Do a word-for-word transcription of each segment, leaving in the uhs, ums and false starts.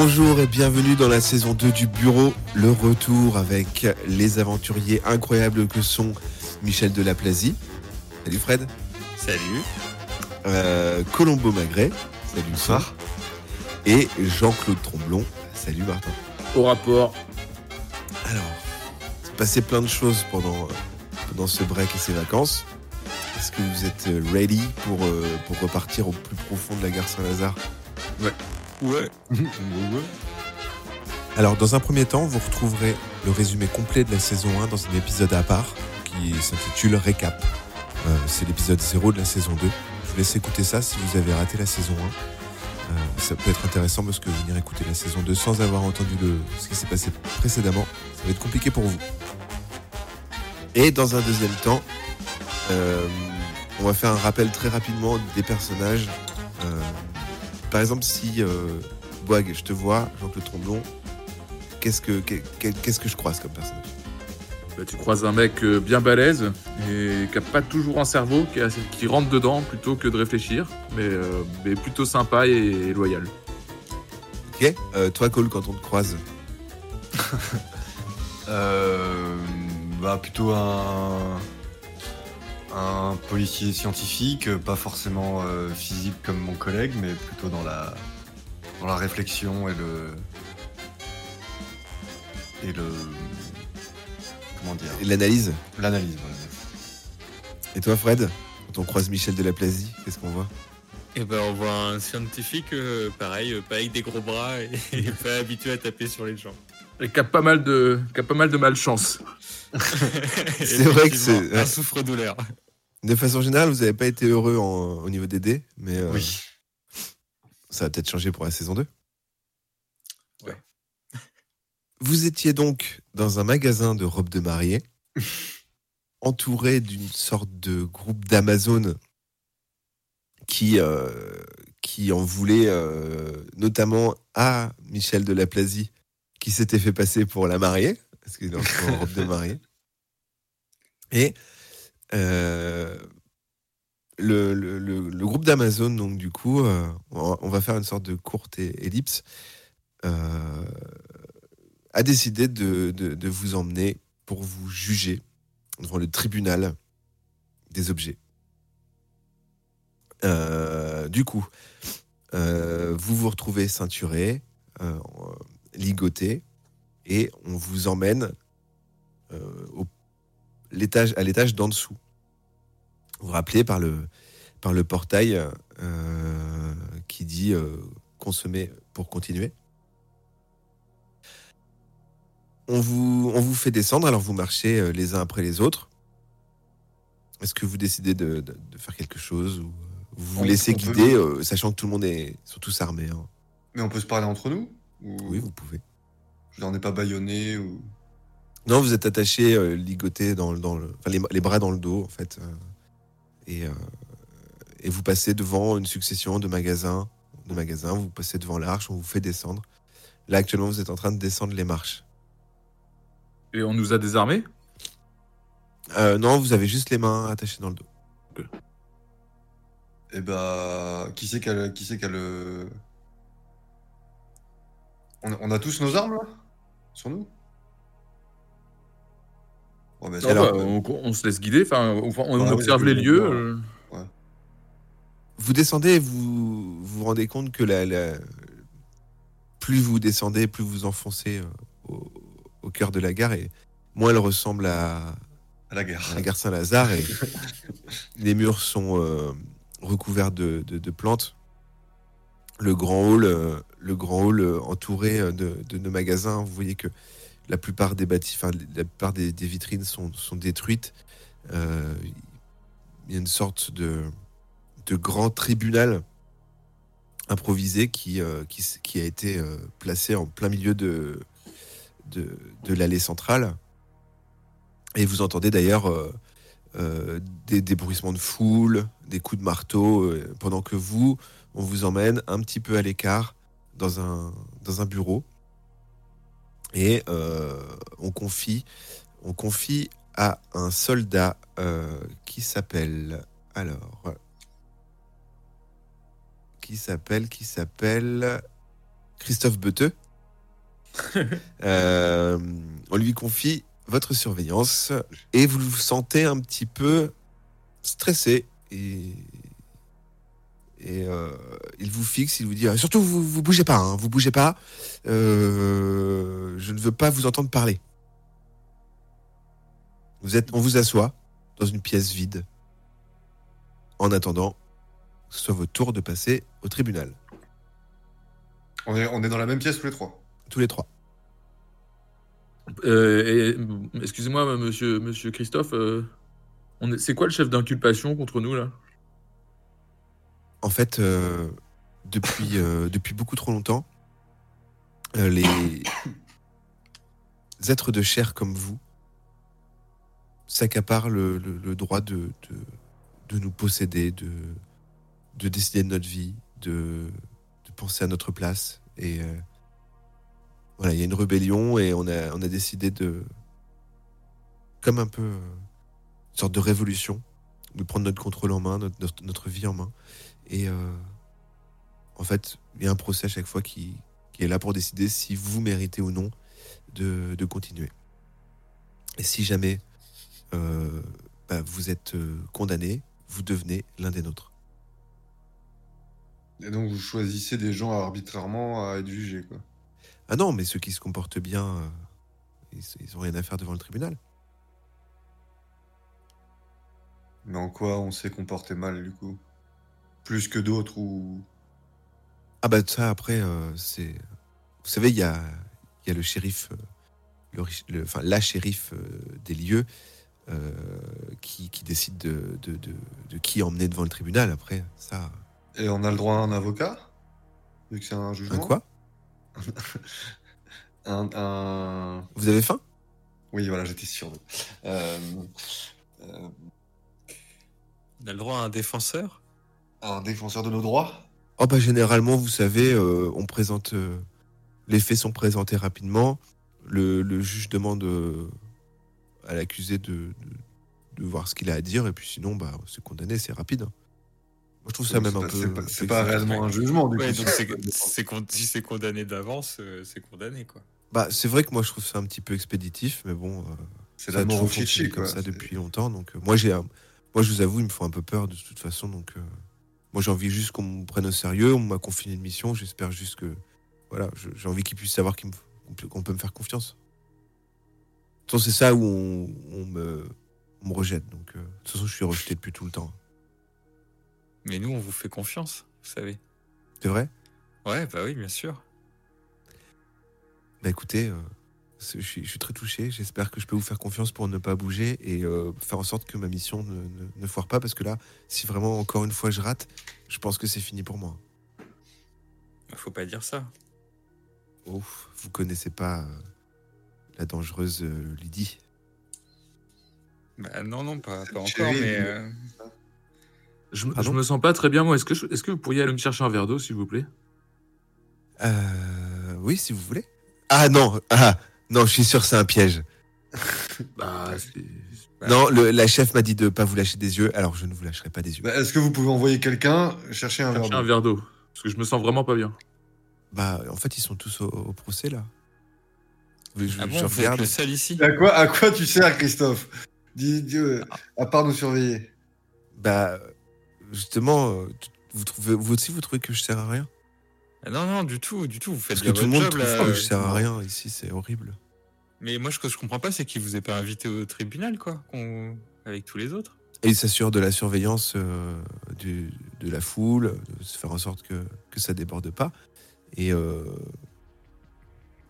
Bonjour et bienvenue dans la saison deux du Bureau, le retour avec les aventuriers incroyables que sont Michel Delaplasie. Salut Fred. Salut. Euh, Colombo Magret. Salut. Bonsoir. Et Jean-Claude Tromblon. Salut Martin. Au rapport. Alors, il s'est passé plein de choses pendant, pendant ce break et ces vacances. Est-ce que vous êtes ready pour, euh, pour repartir au plus profond de la gare Saint-Lazare ? Ouais. Ouais. ouais. Alors, dans un premier temps, vous retrouverez le résumé complet de la saison un dans un épisode à part qui s'intitule Récap. Euh, c'est l'épisode zéro de la saison deux. Je vous laisse écouter ça si vous avez raté la saison un. Euh, ça peut être intéressant parce que venir écouter la saison deux sans avoir entendu le, ce qui s'est passé précédemment, ça va être compliqué pour vous. Et dans un deuxième temps, euh, on va faire un rappel très rapidement des personnages. Euh, par exemple, si euh, Boag, je te vois, Jean-Claude Tromblon, qu'est-ce que, qu'est-ce que je croise comme personnage ? Bah, tu croises un mec bien balèze et qui n'a pas toujours un cerveau, qui, a, qui rentre dedans plutôt que de réfléchir, mais, euh, mais plutôt sympa et, et loyal. Ok. Euh, toi, Cole, quand on te croise euh, bah, plutôt un, un policier scientifique, pas forcément euh, physique comme mon collègue, mais plutôt dans la, dans la réflexion et le... Et le... Comment dire ? L'analyse. L'analyse, ouais. Et toi, Fred, quand on croise Michel Delaplasie, qu'est-ce qu'on voit ? Eh ben, on voit un scientifique, euh, pareil, euh, pas avec des gros bras et, et pas habitué à taper sur les gens. Et qui a pas mal de, qui a pas mal de malchance. C'est vrai que c'est un souffre-douleur. De façon générale, vous n'avez pas été heureux en, au niveau des dés, mais euh, oui. Ça va peut-être changer pour la saison deux. Ouais. Vous étiez donc dans un magasin de robes de mariée, entouré d'une sorte de groupe d'Amazon qui, euh, qui en voulait euh, notamment à Michel Delaplasie, qui s'était fait passer pour la mariée, parce qu'il est en robe de mariée. Et euh, le, le, le, le groupe d'Amazon, donc du coup, euh, on va faire une sorte de courte ellipse. Euh, a décidé de, de, de vous emmener pour vous juger devant le tribunal des objets. Euh, du coup, euh, vous vous retrouvez ceinturé, euh, ligoté, et on vous emmène euh, au, l'étage, à l'étage d'en dessous. Vous vous rappelez par le, par le portail euh, qui dit euh, « consommer pour continuer ». On vous, on vous fait descendre, alors vous marchez les uns après les autres. Est-ce que vous décidez de, de, de faire quelque chose ou vous vous laissez guider, euh, sachant que tout le monde est, sont tous armés, hein. Mais on peut se parler entre nous ou... Oui, vous pouvez. Je n'en ai pas bâillonné ou... Non, vous êtes attaché, euh, ligoté, dans, dans le, enfin, les, les bras dans le dos, en fait. Euh, et, euh, et vous passez devant une succession de magasins, de magasins, vous passez devant l'arche, on vous fait descendre. Là, actuellement, vous êtes en train de descendre les marches. Et on nous a désarmés ? euh, Non, vous avez juste les mains attachées dans le dos. Okay. Eh bah, qui c'est qu'elle, qui c'est qu'elle, euh... on, on a tous nos armes là ? Sur nous ? Oh, mais non, alors, bah, on, on se laisse guider, enfin, on, on ah, observe oui, les lieux. Euh... Ouais. Vous descendez et vous, vous vous rendez compte que la, la... plus vous descendez, plus vous enfoncez euh, au... au cœur de la gare, et moins elle ressemble à, à la gare, à la gare Saint-Lazare. Et les murs sont euh, recouverts de, de, de plantes. Le grand hall, euh, le grand hall euh, entouré de, de nos magasins, vous voyez que la plupart des bâtis, enfin la plupart des, des vitrines sont, sont détruites. Euh, il y a une sorte de, de grand tribunal improvisé qui, euh, qui, qui a été euh, placé en plein milieu de De, de l'allée centrale, et vous entendez d'ailleurs euh, euh, des débruissements de foule, des coups de marteau, euh, pendant que vous, on vous emmène un petit peu à l'écart dans un, dans un bureau, et euh, on, confie, on confie à un soldat euh, qui s'appelle alors qui s'appelle qui s'appelle Christophe Beteux. euh, on lui confie votre surveillance et vous vous sentez un petit peu stressé et, et euh, il vous fixe, il vous dit ah, surtout vous vous bougez pas, hein, vous bougez pas, euh, je ne veux pas vous entendre parler. Vous êtes, on vous assoit dans une pièce vide en attendant que ce soit votre tour de passer au tribunal. On est, on est dans la même pièce tous les trois. Tous les trois. Euh, et, excusez-moi, monsieur, monsieur Christophe, euh, on est, c'est quoi le chef d'inculpation contre nous, là ? En fait, euh, depuis, euh, depuis beaucoup trop longtemps, euh, les... les êtres de chair comme vous s'accaparent le, le, le droit de, de, de nous posséder, de, de décider de notre vie, de, de penser à notre place et... Euh, Voilà, il y a une rébellion et on a, on a décidé de, comme un peu une sorte de révolution, de prendre notre contrôle en main, notre, notre, notre vie en main. Et euh, en fait, il y a un procès à chaque fois qui, qui est là pour décider si vous méritez ou non de, de continuer. Et si jamais euh, bah vous êtes condamné, vous devenez l'un des nôtres. Et donc vous choisissez des gens arbitrairement à être jugés, quoi. Ah non, mais ceux qui se comportent bien, euh, ils, ils ont rien à faire devant le tribunal. Mais en quoi on s'est comporté mal, du coup ? Plus que d'autres, ou... Ah bah ça, après, euh, c'est... Vous savez, il y a, y a le shérif, euh, le, le, enfin la shérif euh, des lieux, euh, qui, qui décide de, de, de, de qui emmener devant le tribunal, après, ça... Et on a le droit à un avocat ? Vu que c'est un jugement ? Un quoi ? un, un... Vous avez faim ? Oui, voilà, j'étais sûr. Euh, euh... On a le droit à un défenseur ? Un défenseur de nos droits ? Oh bah généralement, vous savez, euh, on présente, euh, les faits sont présentés rapidement. Le, le juge demande euh, à l'accusé de, de, de voir ce qu'il a à dire, et puis sinon, bah, c'est condamné, c'est rapide. Je trouve ça même un peu... C'est pas, c'est pas réellement un jugement, du ouais, coup. Donc c'est, c'est, si c'est condamné d'avance, c'est condamné, quoi. Bah, c'est vrai que moi, je trouve ça un petit peu expéditif, mais bon... C'est la mort au fichier, quoi. Comme ça depuis c'est... longtemps, donc... Euh, moi, j'ai, euh, moi, je vous avoue, ils me font un peu peur, de toute façon, donc... Euh, moi, j'ai envie juste qu'on me prenne au sérieux, on m'a confié une mission, j'espère juste que... Voilà, je, j'ai envie qu'ils puissent savoir qu'ils me, qu'on peut me faire confiance. De toute façon, c'est ça où on, on, me, on me rejette, donc... Euh, de toute façon, je suis rejeté depuis tout le temps. Mais nous, on vous fait confiance, vous savez. C'est vrai ? Ouais, bah oui, bien sûr. Bah écoutez, euh, je, suis, je suis très touché. J'espère que je peux vous faire confiance pour ne pas bouger et euh, faire en sorte que ma mission ne, ne, ne foire pas. Parce que là, si vraiment, encore une fois, je rate, je pense que c'est fini pour moi. Faut pas dire ça. Ouf, vous connaissez pas euh, la dangereuse euh, Lydie ? Bah non, non, pas, pas encore, mais... Euh... Je, ah je me sens pas très bien, moi. Est-ce que, je, est-ce que vous pourriez aller me chercher un verre d'eau, s'il vous plaît ? Euh... Oui, si vous voulez. Ah non ah, non, je suis sûr que c'est un piège. bah, c'est... Bah, non, le, la chef m'a dit de pas vous lâcher des yeux, alors je ne vous lâcherai pas des yeux. Bah, est-ce que vous pouvez envoyer quelqu'un chercher un, chercher verre, un verre d'eau ? Parce que je me sens vraiment pas bien. Bah, en fait, ils sont tous au, au procès, là. Je, ah bon, je regarde. Seul ici. À quoi, à quoi tu sers, Christophe ? Dis, dis, euh, à part nous surveiller. Bah... Justement, vous, trouvez, vous aussi, vous trouvez que je sers à rien ? Non, non, du tout, du tout. Vous faites bien votre job. Parce que tout le monde trouve que je sers à rien ici, c'est horrible. Mais moi, ce que je comprends pas, c'est qu'il vous ait pas invité au tribunal, quoi, qu'on... avec tous les autres. Et il s'assure de la surveillance euh, du, de la foule, de se faire en sorte que, que ça déborde pas. Et euh,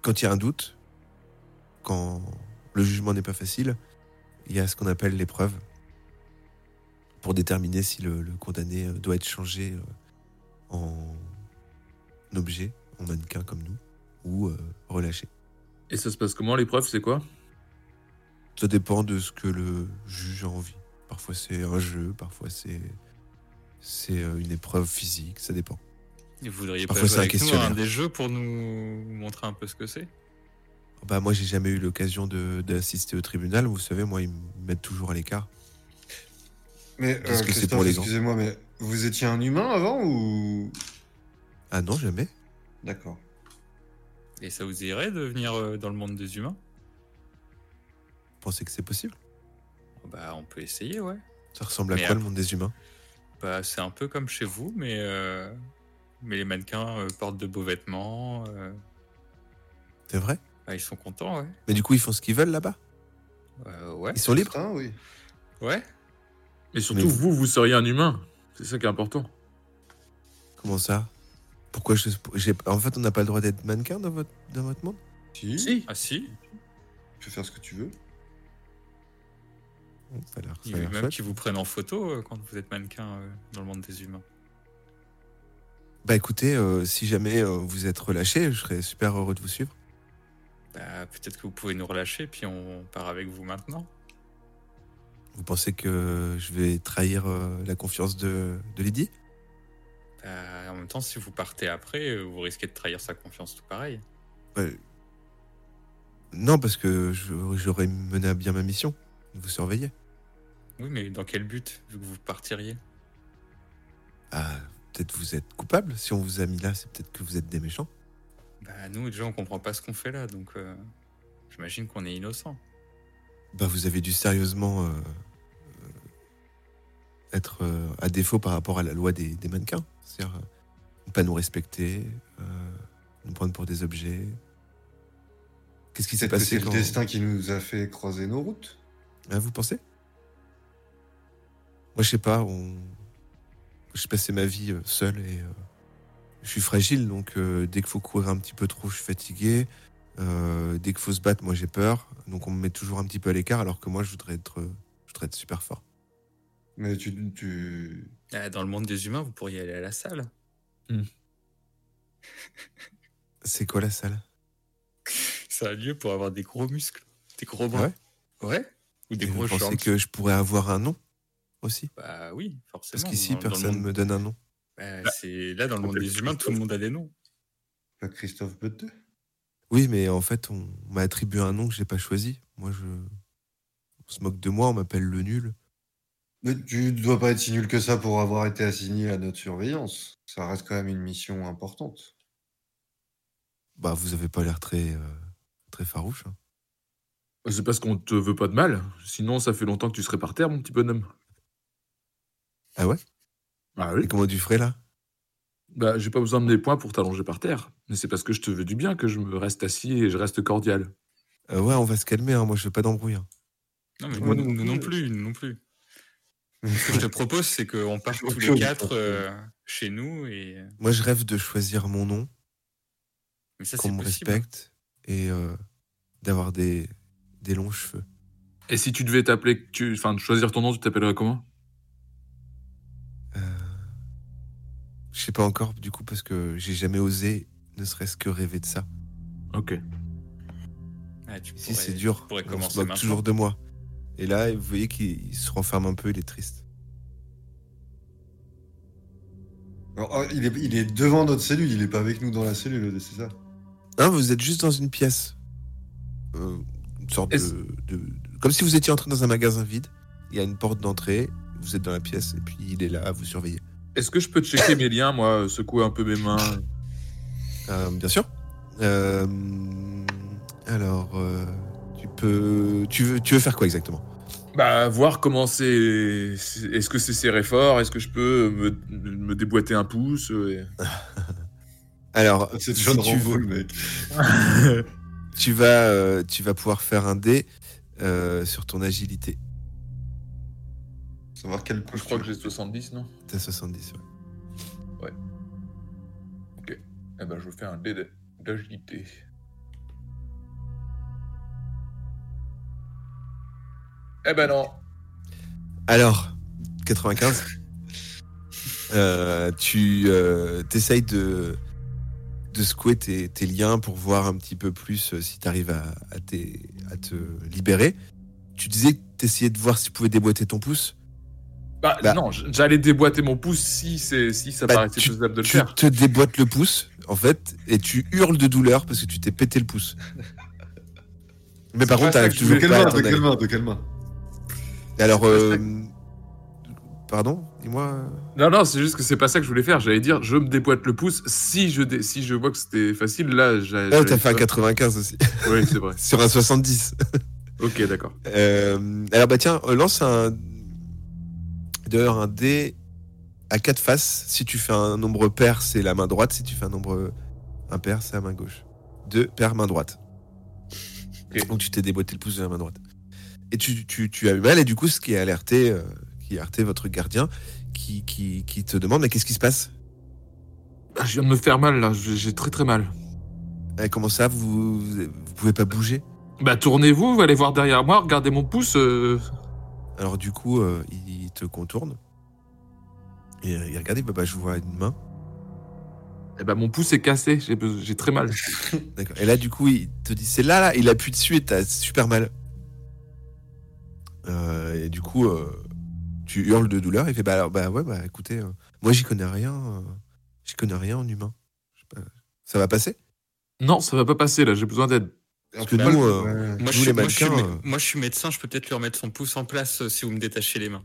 quand il y a un doute, quand le jugement n'est pas facile, il y a ce qu'on appelle les preuves. Pour déterminer si le, le condamné doit être changé en objet, en mannequin comme nous, ou euh, relâché. Et ça se passe comment, les preuves, c'est quoi ? Ça dépend de ce que le juge a envie. Parfois c'est un jeu, parfois c'est, c'est une épreuve physique, ça dépend. Et vous voudriez parfois pas jouer avec nous à un des jeux pour nous montrer un peu ce que c'est ? Bah moi j'ai jamais eu l'occasion de, d'assister au tribunal, vous savez, moi ils me mettent toujours à l'écart. Mais euh, Christophe, c'est pour les excusez-moi, mais vous étiez un humain avant ou... Ah non, jamais. D'accord. Et ça vous irait de venir dans le monde des humains? Vous pensez que c'est possible? Bah, on peut essayer, ouais. Ça ressemble à mais quoi, à... le monde des humains? Bah, c'est un peu comme chez vous, mais, euh... mais les mannequins euh, portent de beaux vêtements. Euh... C'est vrai? Bah, ils sont contents, ouais. Mais du coup, ils font ce qu'ils veulent là-bas? euh, Ouais. Ils sont libres, hein, oui. Ouais. Mais surtout, mais... vous, vous seriez un humain. C'est ça qui est important. Comment ça? Pourquoi je... J'ai... En fait, on n'a pas le droit d'être mannequin dans votre, dans votre monde? Si. si. Ah si. Tu peux faire ce que tu veux. Ça a l'air, ça Il y a même chouette. Qui vous prennent en photo euh, quand vous êtes mannequin euh, dans le monde des humains. Bah écoutez, euh, si jamais euh, vous êtes relâché, je serais super heureux de vous suivre. Bah peut-être que vous pouvez nous relâcher, puis on part avec vous maintenant. Vous pensez que je vais trahir euh, la confiance de, de Lydie? Bah en même temps, si vous partez après, vous risquez de trahir sa confiance tout pareil. Ouais. Non, parce que je, j'aurais mené à bien ma mission. Vous surveillez. Oui, mais dans quel but, vu que vous partiriez? Ah, peut-être vous êtes coupable. Si on vous a mis là, c'est peut-être que vous êtes des méchants. Bah nous, déjà, on comprend pas ce qu'on fait là, donc euh, j'imagine qu'on est innocent. Bah vous avez dû sérieusement euh, euh, être euh, à défaut par rapport à la loi des, des mannequins. C'est-à-dire euh, ne pas nous respecter, euh, nous prendre pour des objets. Qu'est-ce qui peut-être s'est passé que c'est quand... le destin qui nous a fait croiser nos routes. Ah, vous pensez? Moi, je sais pas. On... Je passais ma vie seul et euh, je suis fragile. Donc, euh, dès qu'il faut courir un petit peu trop, je suis fatigué. Euh, dès qu'il faut se battre, moi, j'ai peur. Donc, on me met toujours un petit peu à l'écart, alors que moi, je voudrais être, je voudrais être super fort. Mais tu, tu... Ah, dans le monde des humains, vous pourriez aller à la salle. Hmm. C'est quoi la salle? C'est un lieu pour avoir des gros muscles, des gros bras. Ouais. Ouais. Ou des gros shorts. Vous pensez que je pourrais avoir un nom aussi? Bah oui, forcément. Parce qu'ici, dans, personne ne me donne un nom. Bah, bah, c'est... Là, dans le monde des humains, tout le monde a des noms. Pas Christophe Beteux? Oui, mais en fait, on m'a attribué un nom que je n'ai pas choisi. Moi, je... On se moque de moi, on m'appelle le nul. Mais tu ne dois pas être si nul que ça pour avoir été assigné à notre surveillance. Ça reste quand même une mission importante. Bah, vous n'avez pas l'air très, euh, très farouche, hein. C'est parce qu'on te veut pas de mal. Sinon, ça fait longtemps que tu serais par terre, mon petit bonhomme. Ah ouais? Ah oui. Et comment tu ferais, là? Bah, j'ai pas besoin de mes poings pour t'allonger par terre. Mais c'est parce que je te veux du bien que je me reste assis et je reste cordial. Euh, ouais, on va se calmer, hein. Moi, je veux pas d'embrouille, hein. Non, mais moi, nous, nous non plus, nous non plus. Ce que je te propose, c'est qu'on parte tous les quatre euh, chez nous et... Moi, je rêve de choisir mon nom. Mais ça, qu'on c'est me possible. Respecte et euh, d'avoir des... des longs cheveux. Et si tu devais t'appeler, tu, enfin, choisir ton nom, tu t'appellerais comment? euh, Je sais pas encore, du coup, parce que j'ai jamais osé, ne serait-ce que rêver de ça. Ok. Ah, tu si pourrais, c'est dur, tu on se moque toujours de moi. Et là, vous voyez qu'il se renferme un peu, il est triste. Alors, il est, il est devant notre cellule, il est pas avec nous dans la cellule, c'est ça? Non, vous êtes juste dans une pièce. Euh... Une sorte de, de, de, comme si vous étiez entré dans un magasin vide, il y a une porte d'entrée, vous êtes dans la pièce et puis il est là à vous surveiller. Est-ce que je peux checker mes liens, moi, secouer un peu mes mains? euh, Bien sûr. Euh, alors, euh, tu peux, tu veux, tu veux faire quoi exactement? Bah, voir comment c'est. Est-ce que c'est serré fort? Est-ce que je peux me, me déboîter un pouce et... Alors, c'est si John Rambo, le mec. Tu vas, euh, tu vas pouvoir faire un dé euh, sur ton agilité. Savoir quel coup. Je crois que j'ai soixante-dix, non? T'as soixante-dix, ouais. Ouais. Ok. Eh ben, je fais un dé d'agilité. Eh ben non. Alors, quatre-vingt-quinze. euh, tu euh, t'essayes de... de secouer tes, tes liens pour voir un petit peu plus euh, si t'arrives à, à, t'es, à te libérer. Tu disais que t'essayais de voir si tu pouvais déboîter ton pouce. Bah, bah non, j'allais déboîter mon pouce si, c'est, si ça bah, paraissait tu, faisable de le tu faire. Tu te déboîtes le pouce, en fait, et tu hurles de douleur parce que tu t'es pété le pouce. Mais par contre, t'arrives toujours pas à t'en aller. De quelle main, de quelle main? Alors, euh, pardon? Et moi... Non, non, c'est juste que c'est pas ça que je voulais faire. J'allais dire, je me déboîte le pouce. Si je, dé... si je vois que c'était facile, là... J'ai... Ah, t'as fait un quatre-vingt-quinze aussi. Oui, c'est vrai. Sur un soixante-dix. Ok, d'accord. Euh... Alors, bah tiens, lance un... D'ailleurs, un dé à quatre faces. Si tu fais un nombre pair, c'est la main droite. Si tu fais un nombre impair, c'est la main gauche. Deux paires, main droite. Okay. Donc, tu t'es déboîté le pouce de la main droite. Et tu, tu, tu as eu mal, et du coup, ce qui est alerté... Euh... qui Arte, votre gardien, qui, qui, qui te demande mais qu'est-ce qui se passe ? Je viens de me faire mal là, j'ai très très mal. Eh, comment ça, vous, vous pouvez pas bouger ? Bah tournez-vous, allez voir derrière moi, regardez mon pouce. Euh... Alors du coup, euh, il te contourne. Et regardez, bah, bah, je vois une main. Eh bah mon pouce est cassé, j'ai, j'ai très mal. D'accord. Et là du coup, il te dit c'est là, là, il appuie dessus et t'as super mal. Euh, et du coup... Euh... Tu hurles de douleur, il fait bah alors bah ouais bah écoutez, euh, moi j'y connais rien, euh, j'y connais rien en humain. Je sais pas, ça va passer ? Non, ça va pas passer là, j'ai besoin d'aide. Parce que bah, nous, euh, ouais. nous, moi, je, les mannequins, moi, je suis, euh, moi je suis médecin, je peux peut-être lui remettre son pouce en place euh, si vous me détachez les mains.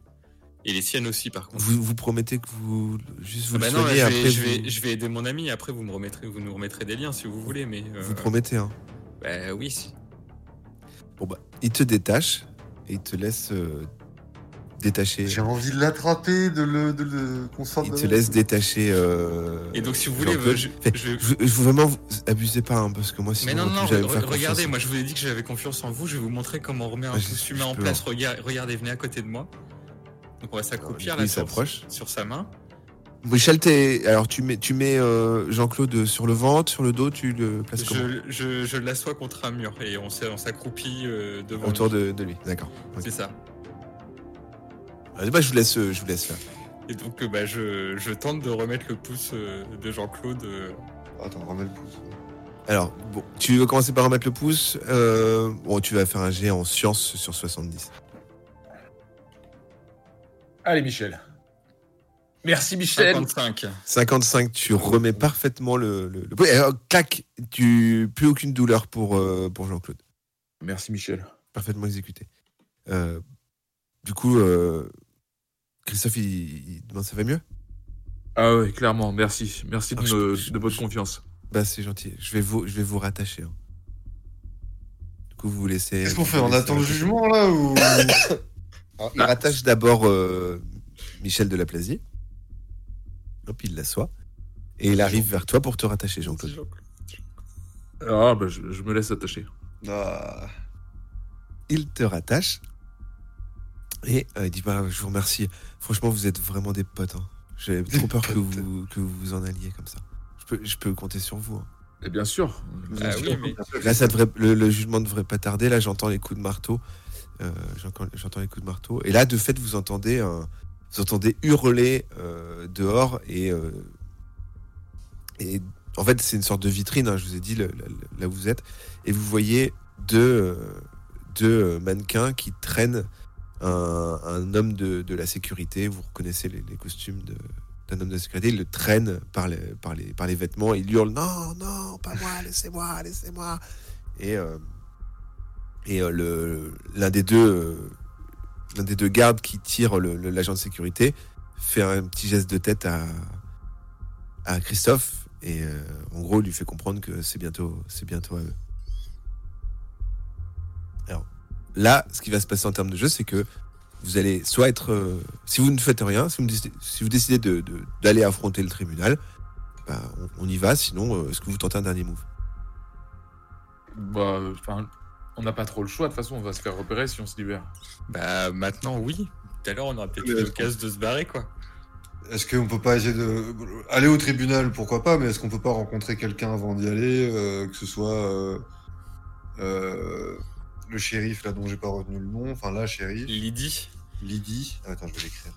Et les siennes aussi par contre. Vous, vous promettez que vous juste vous ah bah le soignez, non, là, je vais, après je vais, vous... je vais aider mon ami, après vous me remettrez, vous nous remettrez des liens si vous voulez, mais. Euh, vous promettez hein. Bah oui si. Bon bah il te détache et il te laisse. Euh, Détaché. J'ai envie de l'attraper, de le, de le qu'on sorte. Il te laisse détacher. Euh... Et donc, si vous voulez, je, je... Je, je vraiment vous abusez pas, hein, parce que moi, si. Mais non, non, non re- regardez, moi, je vous ai dit que j'avais confiance en vous. Je vais vous montrer comment on remet un pouce humain en place. Regardez, regardez, venez à côté de moi. Donc, on va s'accroupir là, sur, sur sa main. Michel, t'es... alors tu mets, tu mets euh, Jean-Claude sur le ventre, sur le dos, tu le places comment ? Je, je, je l'assois contre un mur et on s'accroupit euh, devant. Autour de, de lui, d'accord. Okay. C'est ça. Bah, je, vous laisse, je vous laisse faire. Et donc, bah, je, je tente de remettre le pouce de Jean-Claude. Attends, remets le pouce. Alors, bon, tu veux commencer par remettre le pouce. Euh, bon, tu vas faire un jet en science sur soixante-dix. Allez, Michel. Merci, Michel. cinquante-cinq. cinquante-cinq, tu remets parfaitement le... le, le... Alors, clac, tu... plus aucune douleur pour, euh, pour Jean-Claude. Merci, Michel. Parfaitement exécuté. Euh, du coup... Euh... Christophe, il, il demande ça va mieux ? Ah oui, clairement, merci. Merci de, ah, je, me, je, de votre je, confiance. Bah c'est gentil, je vais vous, je vais vous rattacher. Hein. Du coup, vous vous laissez... Qu'est-ce qu'on fait ? On attend le jugement, là ou... Alors, il ah. rattache d'abord euh, Michel Delaplasie. Hop, il l'assoit. Et il arrive vers toi pour te rattacher, Jean-Claude. Jean-Claude. Ah bah je, je me laisse attacher. Ah. Il te rattache. Et euh, il dit bah, je vous remercie. Franchement, vous êtes vraiment des potes. Hein. J'avais trop peur que vous, que vous en alliez comme ça. Je peux, je peux compter sur vous. Hein. Et bien sûr. Bien sûr. Euh, oui, mais... Là, ça devrait, le, le jugement ne devrait pas tarder. Là, j'entends les coups de marteau. Euh, j'entends, j'entends les coups de marteau. Et là, de fait, vous entendez, euh, vous entendez hurler euh, dehors. Et, euh, et en fait, c'est une sorte de vitrine. Hein, je vous ai dit le, le, là où vous êtes. Et vous voyez deux, deux mannequins qui traînent. Un, un homme de, de la sécurité, vous reconnaissez les, les costumes de, d'un homme de la sécurité, il le traîne par les, par les, par les vêtements, il hurle non, non, pas moi, laissez-moi, laissez-moi. Et, euh, et euh, le, l'un, des deux, euh, l'un des deux gardes qui tire le, le, l'agent de sécurité fait un petit geste de tête à, à Christophe et euh, en gros il lui fait comprendre que c'est bientôt, c'est bientôt à eux. Alors, là, ce qui va se passer en termes de jeu, c'est que vous allez soit être... Euh, si vous ne faites rien, si vous, décidez, si vous décidez de, de, d'aller affronter le tribunal, bah, on, on y va, sinon, euh, est-ce que vous tentez un dernier move ? Bah, on n'a pas trop le choix, de toute façon, on va se faire repérer si on se libère. Bah, maintenant, oui. Tout à l'heure, on aura peut-être eu l'occasion de se barrer, quoi. Est-ce qu'on peut pas essayer de... Aller au tribunal, pourquoi pas, mais est-ce qu'on peut pas rencontrer quelqu'un avant d'y aller, euh, que ce soit... Euh, euh... le shérif là dont j'ai pas retenu le nom, enfin là shérif. Lydie. Lydie. Ah, attends, je vais l'écrire.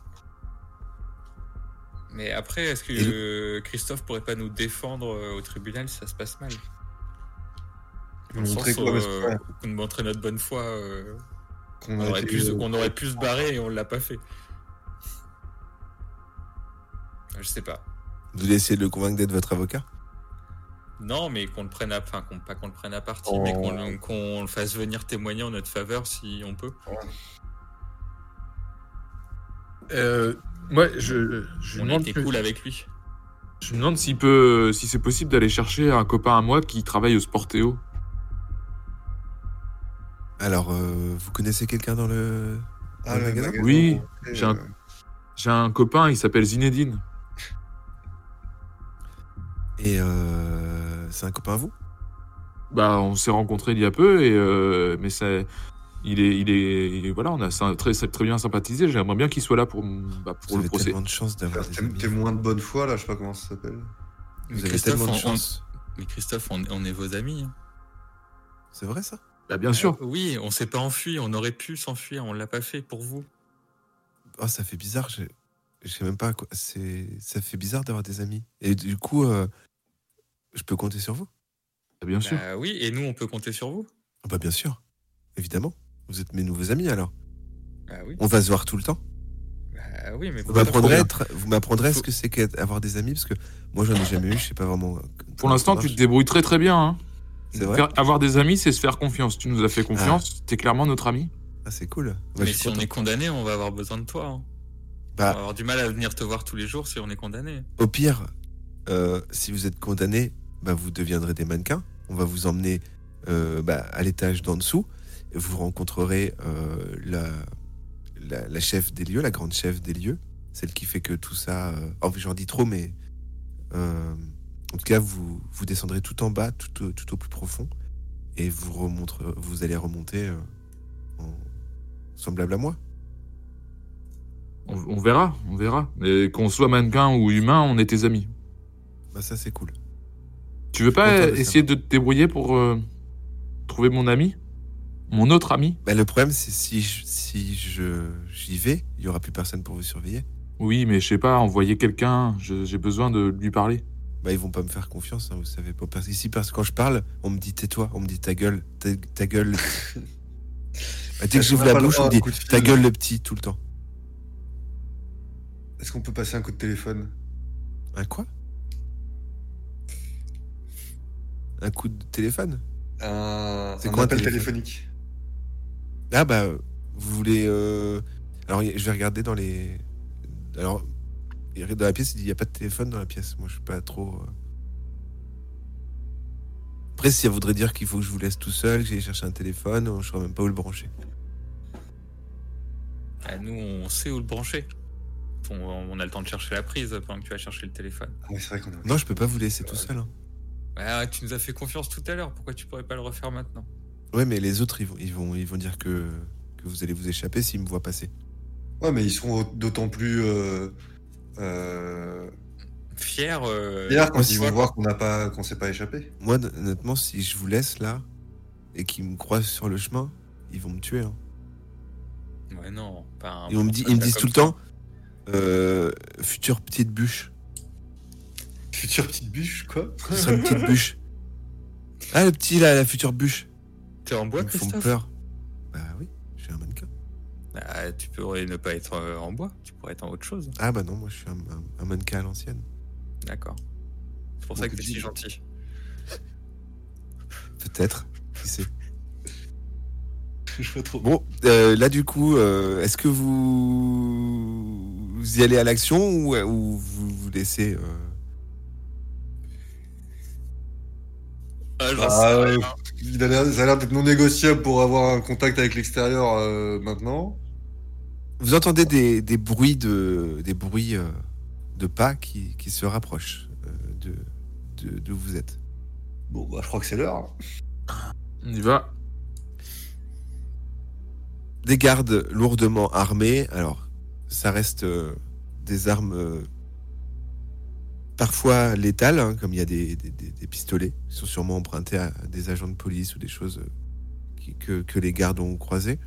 Mais après, est-ce que le... Christophe pourrait pas nous défendre au tribunal si ça se passe mal ? Nous montrer quoi, euh, nous montrer notre bonne foi. Euh, qu'on on aurait pu, euh... qu'on aurait pu se barrer et on l'a pas fait. Je sais pas. Vous voulez essayer de le convaincre d'être votre avocat ? Non, mais qu'on le prenne à, enfin, qu'on, pas qu'on le prenne à partie, oh. mais qu'on, qu'on le fasse venir témoigner en notre faveur si on peut. Euh, Moi, je, je, on était cool avec lui. Je me demande s'il peut, si c'est possible d'aller chercher un copain à moi qui travaille au Sportéo. Alors, euh, vous connaissez quelqu'un dans le, ah, dans le magasin? Oui, euh... j'ai, un, j'ai un copain, il s'appelle Zinedine. Et euh, c'est un copain à vous? Bah, on s'est rencontrés il y a peu, et euh, mais ça, il est, il est, il est, voilà, on a ça, très, très bien sympathisé. J'aimerais bien qu'il soit là pour, bah, pour le procès. Vous avez tellement de chance d'avoir des amis. Témoin de bonne foi, là, je sais pas comment ça s'appelle. Vous avez tellement de chance. Mais Christophe, on, on est vos amis. Hein. C'est vrai ça? Bah bien sûr. Euh, oui, on s'est pas enfui, on aurait pu s'enfuir, on l'a pas fait pour vous. Oh, ça fait bizarre, je, je sais même pas quoi. C'est, ça fait bizarre d'avoir des amis. Et du coup, euh, je peux compter sur vous? Bien sûr. Bah oui, et nous, on peut compter sur vous. Bah bien sûr, évidemment. Vous êtes mes nouveaux amis, alors. Bah oui. On va se voir tout le temps. Bah oui, mais vous m'apprendrez, être, vous m'apprendrez faut... ce que c'est qu'avoir des amis, parce que moi, j'en ai jamais eu, je sais pas vraiment... Pour l'instant, tu te débrouilles très très bien. Hein. C'est vrai. Faire, avoir des amis, c'est se faire confiance. Tu nous as fait confiance, ah. T'es clairement notre ami. Ah, c'est cool. Ouais, mais si content. On est condamné, on va avoir besoin de toi. Hein. Bah, on va avoir du mal à venir te voir tous les jours si on est condamné. Au pire, euh, si vous êtes condamné, bah, vous deviendrez des mannequins. On va vous emmener euh, bah, à l'étage d'en dessous. Et vous rencontrerez euh, la, la, la chef des lieux, la grande chef des lieux, celle qui fait que tout ça... Euh... Oh, j'en dis trop, mais... Euh, en tout cas, vous, vous descendrez tout en bas, tout, tout, tout au plus profond, et vous, remonterez, vous allez remonter euh, en... semblable à moi. On, on verra, on verra. Et qu'on soit mannequin ou humain, on est tes amis. Bah ça, c'est cool. Tu veux pas de essayer ça. de te débrouiller pour euh, trouver mon ami? Mon autre ami? Bah, le problème, c'est si, je, si je, j'y vais, il n'y aura plus personne pour vous surveiller. Oui, mais je sais pas, envoyer quelqu'un, je, j'ai besoin de lui parler. Bah, ils vont pas me faire confiance, hein, vous savez. Parce qu'ici, parce que quand je parle, on me dit tais-toi, on me dit ta gueule, ta, ta gueule. Bah, dès que j'ouvre la bouche, on me dit ta gueule le petit, tout le temps. Est-ce qu'on peut passer un coup de téléphone? Un quoi? Un coup de téléphone? Un, c'est un quoi, appel un téléphonique. Ah bah, vous voulez... Euh... Alors, je vais regarder dans les... Alors, dans la pièce, il n'y a pas de téléphone dans la pièce. Moi, je suis pas trop... Après, ça voudrait dire qu'il faut que je vous laisse tout seul, que j'aille chercher un téléphone, je ne saurais même pas où le brancher. Ah, nous, on sait où le brancher. On, on a le temps de chercher la prise pendant que tu vas chercher le téléphone. Ah, mais c'est vrai qu'on a... Non, je peux pas vous laisser tout seul, hein. Ah, tu nous as fait confiance tout à l'heure, pourquoi tu pourrais pas le refaire maintenant? Ouais, mais les autres, ils vont, ils vont, ils vont dire que, que vous allez vous échapper s'ils me voient passer. Ouais, mais ils seront d'autant plus... Euh, euh... fiers euh, Fiers quand ils vont voir qu'on ne s'est pas échappé. Moi, honnêtement, si je vous laisse là, et qu'ils me croisent sur le chemin, ils vont me tuer. Hein. Ouais, non. Pas un et on me dit, ils me disent tout le temps, euh, future petite bûche. Future petite bûche, quoi? Ce sera une petite bûche. Ah, le petit, là, la future bûche. T'es en bois, Christophe? Ils me font peur. Bah oui, je suis un mannequin. Ah, tu pourrais ne pas être en bois, tu pourrais être en autre chose. Ah bah non, moi je suis un, un, un mannequin à l'ancienne. D'accord. C'est pour bon ça que t'es si gentil. Peut-être, qui sait. Je vois trop. Bon, euh, là du coup, euh, est-ce que vous... vous y allez à l'action ou, ou vous vous laissez... Euh... Ah, ah, euh, il a l'air, ça a l'air d'être non négociable pour avoir un contact avec l'extérieur euh, maintenant. Vous entendez des, des bruits de des bruits euh, de pas qui, qui se rapprochent euh, de, de d'où vous êtes. Bon bah je crois que c'est l'heure. On y va. Des gardes lourdement armés. Alors ça reste euh, des armes. Euh, Parfois létales, hein, comme il y a des, des, des pistolets, qui sont sûrement empruntés à des agents de police ou des choses qui, que, que les gardes ont croisées.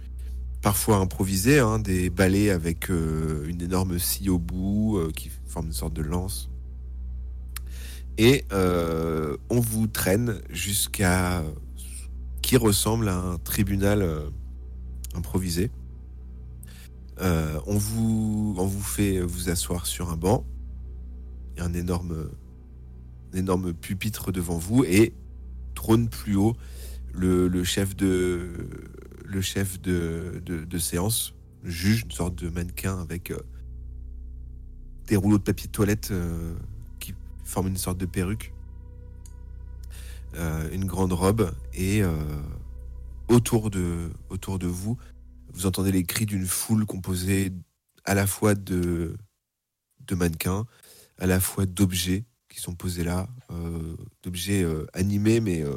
Parfois improvisées, hein, des balais avec euh, une énorme scie au bout, euh, qui forme une sorte de lance. Et euh, on vous traîne jusqu'à ce qui ressemble à un tribunal euh, improvisé. Euh, on, vous, on vous fait vous asseoir sur un banc. Un énorme, un énorme pupitre devant vous et trône plus haut le, le chef de le chef de, de, de séance, le juge, une sorte de mannequin avec des rouleaux de papier de toilette euh, qui forment une sorte de perruque, euh, une grande robe, et euh, autour de, autour de vous, vous entendez les cris d'une foule composée à la fois de, de mannequins, à la fois d'objets qui sont posés là, euh, d'objets euh, animés, mais euh,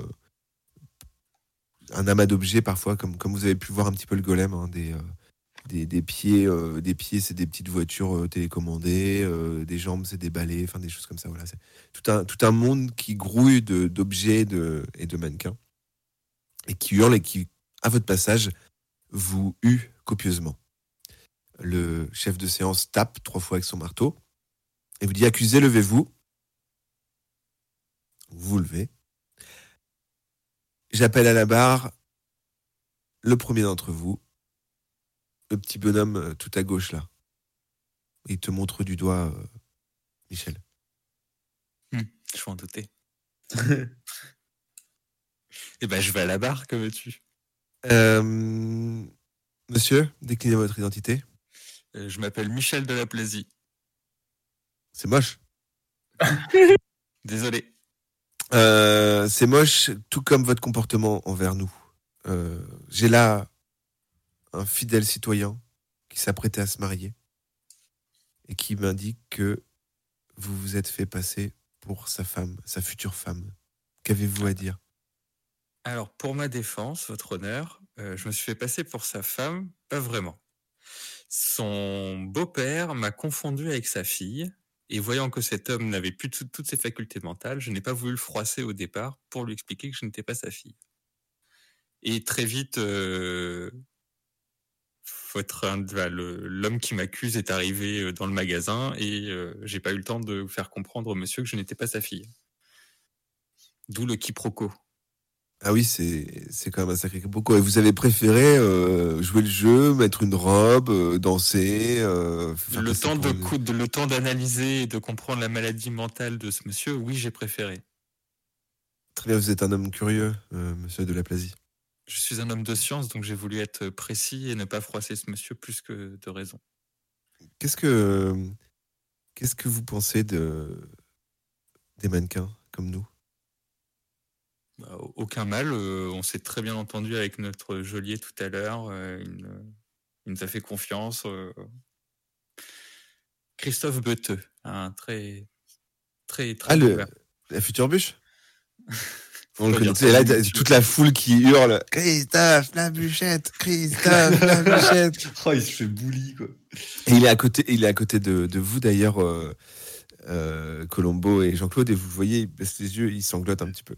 un amas d'objets parfois, comme, comme vous avez pu voir un petit peu le golem, hein, des... Euh, Des, des pieds, euh, des pieds, c'est des petites voitures euh, télécommandées. Euh, des jambes, c'est des balais, enfin des choses comme ça. Voilà, c'est tout un tout un monde qui grouille de, d'objets de, et de mannequins et qui hurle et qui, à votre passage, vous hue copieusement. Le chef de séance tape trois fois avec son marteau et vous dit: accusé, levez-vous. Vous vous levez. J'appelle à la barre le premier d'entre vous. Le petit bonhomme tout à gauche là. Il te montre du doigt, euh, Michel. Hmm, je m'en doutais. Eh ben, je vais à la barre, que veux-tu ? euh, Monsieur, déclinez votre identité. Euh, je m'appelle Michel Delaplasie. C'est moche. Désolé. Euh, c'est moche, tout comme votre comportement envers nous. Euh, j'ai là un fidèle citoyen qui s'apprêtait à se marier et qui m'indique que vous vous êtes fait passer pour sa femme, sa future femme. Qu'avez-vous à dire ? Alors, pour ma défense, votre honneur, euh, je me suis fait passer pour sa femme, pas vraiment. Son beau-père m'a confondu avec sa fille et voyant que cet homme n'avait plus t- toutes ses facultés mentales, je n'ai pas voulu le froisser au départ pour lui expliquer que je n'étais pas sa fille. Et très vite... Euh Votre, bah, le, l'homme qui m'accuse est arrivé dans le magasin et euh, j'ai pas eu le temps de faire comprendre au monsieur que je n'étais pas sa fille. D'où le quiproquo. Ah oui, c'est, c'est quand même un sacré quiproquo. Et vous avez préféré euh, jouer le jeu, mettre une robe, euh, danser... Euh, le, temps de, une... de, le temps d'analyser et de comprendre la maladie mentale de ce monsieur, oui, j'ai préféré. Très bien, vous êtes un homme curieux, euh, monsieur Delaplasie. Je suis un homme de science, donc j'ai voulu être précis et ne pas froisser ce monsieur plus que de raison. Qu'est-ce que, qu'est-ce que vous pensez de, des mannequins comme nous ? Bah, aucun mal. Euh, on s'est très bien entendu avec notre geôlier tout à l'heure. Euh, il, il nous a fait confiance. Euh... Christophe Beteux, un très, très, très... Ah, le, la future bûche ? On le connaît, là, toute la foule qui hurle « Christophe, la bûchette! Christophe, la bûchette !» Oh, il se fait bully, quoi. Et il est à côté, il est à côté de, de vous, d'ailleurs, euh, euh, Colombo et Jean-Claude, et vous voyez, il baisse les yeux, il sanglote un petit peu.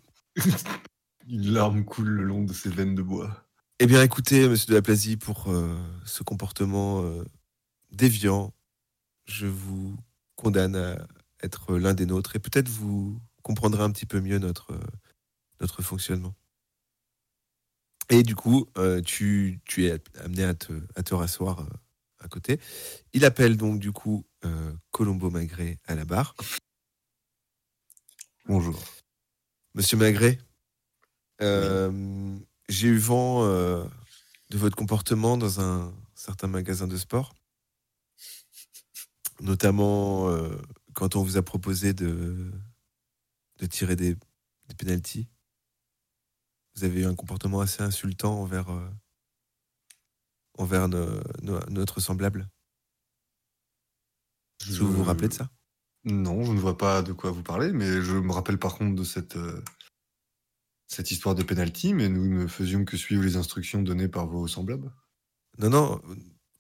Une larme coule le long de ses veines de bois. Eh bien, écoutez, monsieur Delaplasie, pour euh, ce comportement euh, déviant, je vous condamne à être l'un des nôtres, et peut-être vous comprendrez un petit peu mieux notre... Euh, notre fonctionnement. Et du coup, euh, tu, tu es amené à te, à te rasseoir euh, à côté. Il appelle donc du coup euh, Colombo Magret à la barre. Bonjour. Monsieur Magret, euh, oui. J'ai eu vent euh, de votre comportement dans un certain magasin de sport, notamment euh, quand on vous a proposé de, de tirer des, des pénaltys. Vous avez eu un comportement assez insultant envers, euh, envers no, no, notre semblable. Je... Vous vous rappelez de ça ? Non, je ne vois pas de quoi vous parlez, mais je me rappelle par contre de cette, euh, cette histoire de pénalty, mais nous ne faisions que suivre les instructions données par vos semblables. Non, non,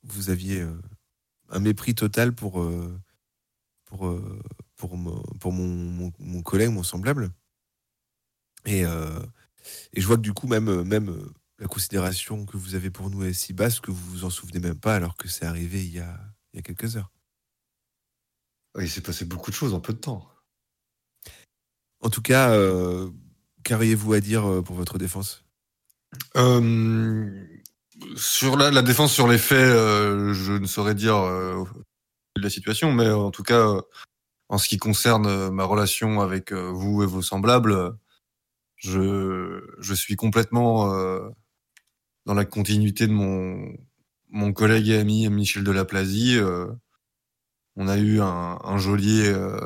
vous aviez euh, un mépris total pour, euh, pour, euh, pour, mon, pour mon, mon, mon collègue, mon semblable. Et... Euh, Et je vois que du coup, même, même la considération que vous avez pour nous est si basse que vous vous en souvenez même pas, alors que c'est arrivé il y a, il y a quelques heures. Il s'est passé beaucoup de choses en peu de temps. En tout cas, euh, qu'auriez-vous à dire pour votre défense ? euh, Sur la, la défense, sur les faits, euh, je ne saurais dire euh, la situation, mais en tout cas, euh, en ce qui concerne euh, ma relation avec euh, vous et vos semblables, euh, Je, je suis complètement euh, dans la continuité de mon, mon collègue et ami Michel Delaplasie. Euh, on a eu un, un geôlier euh,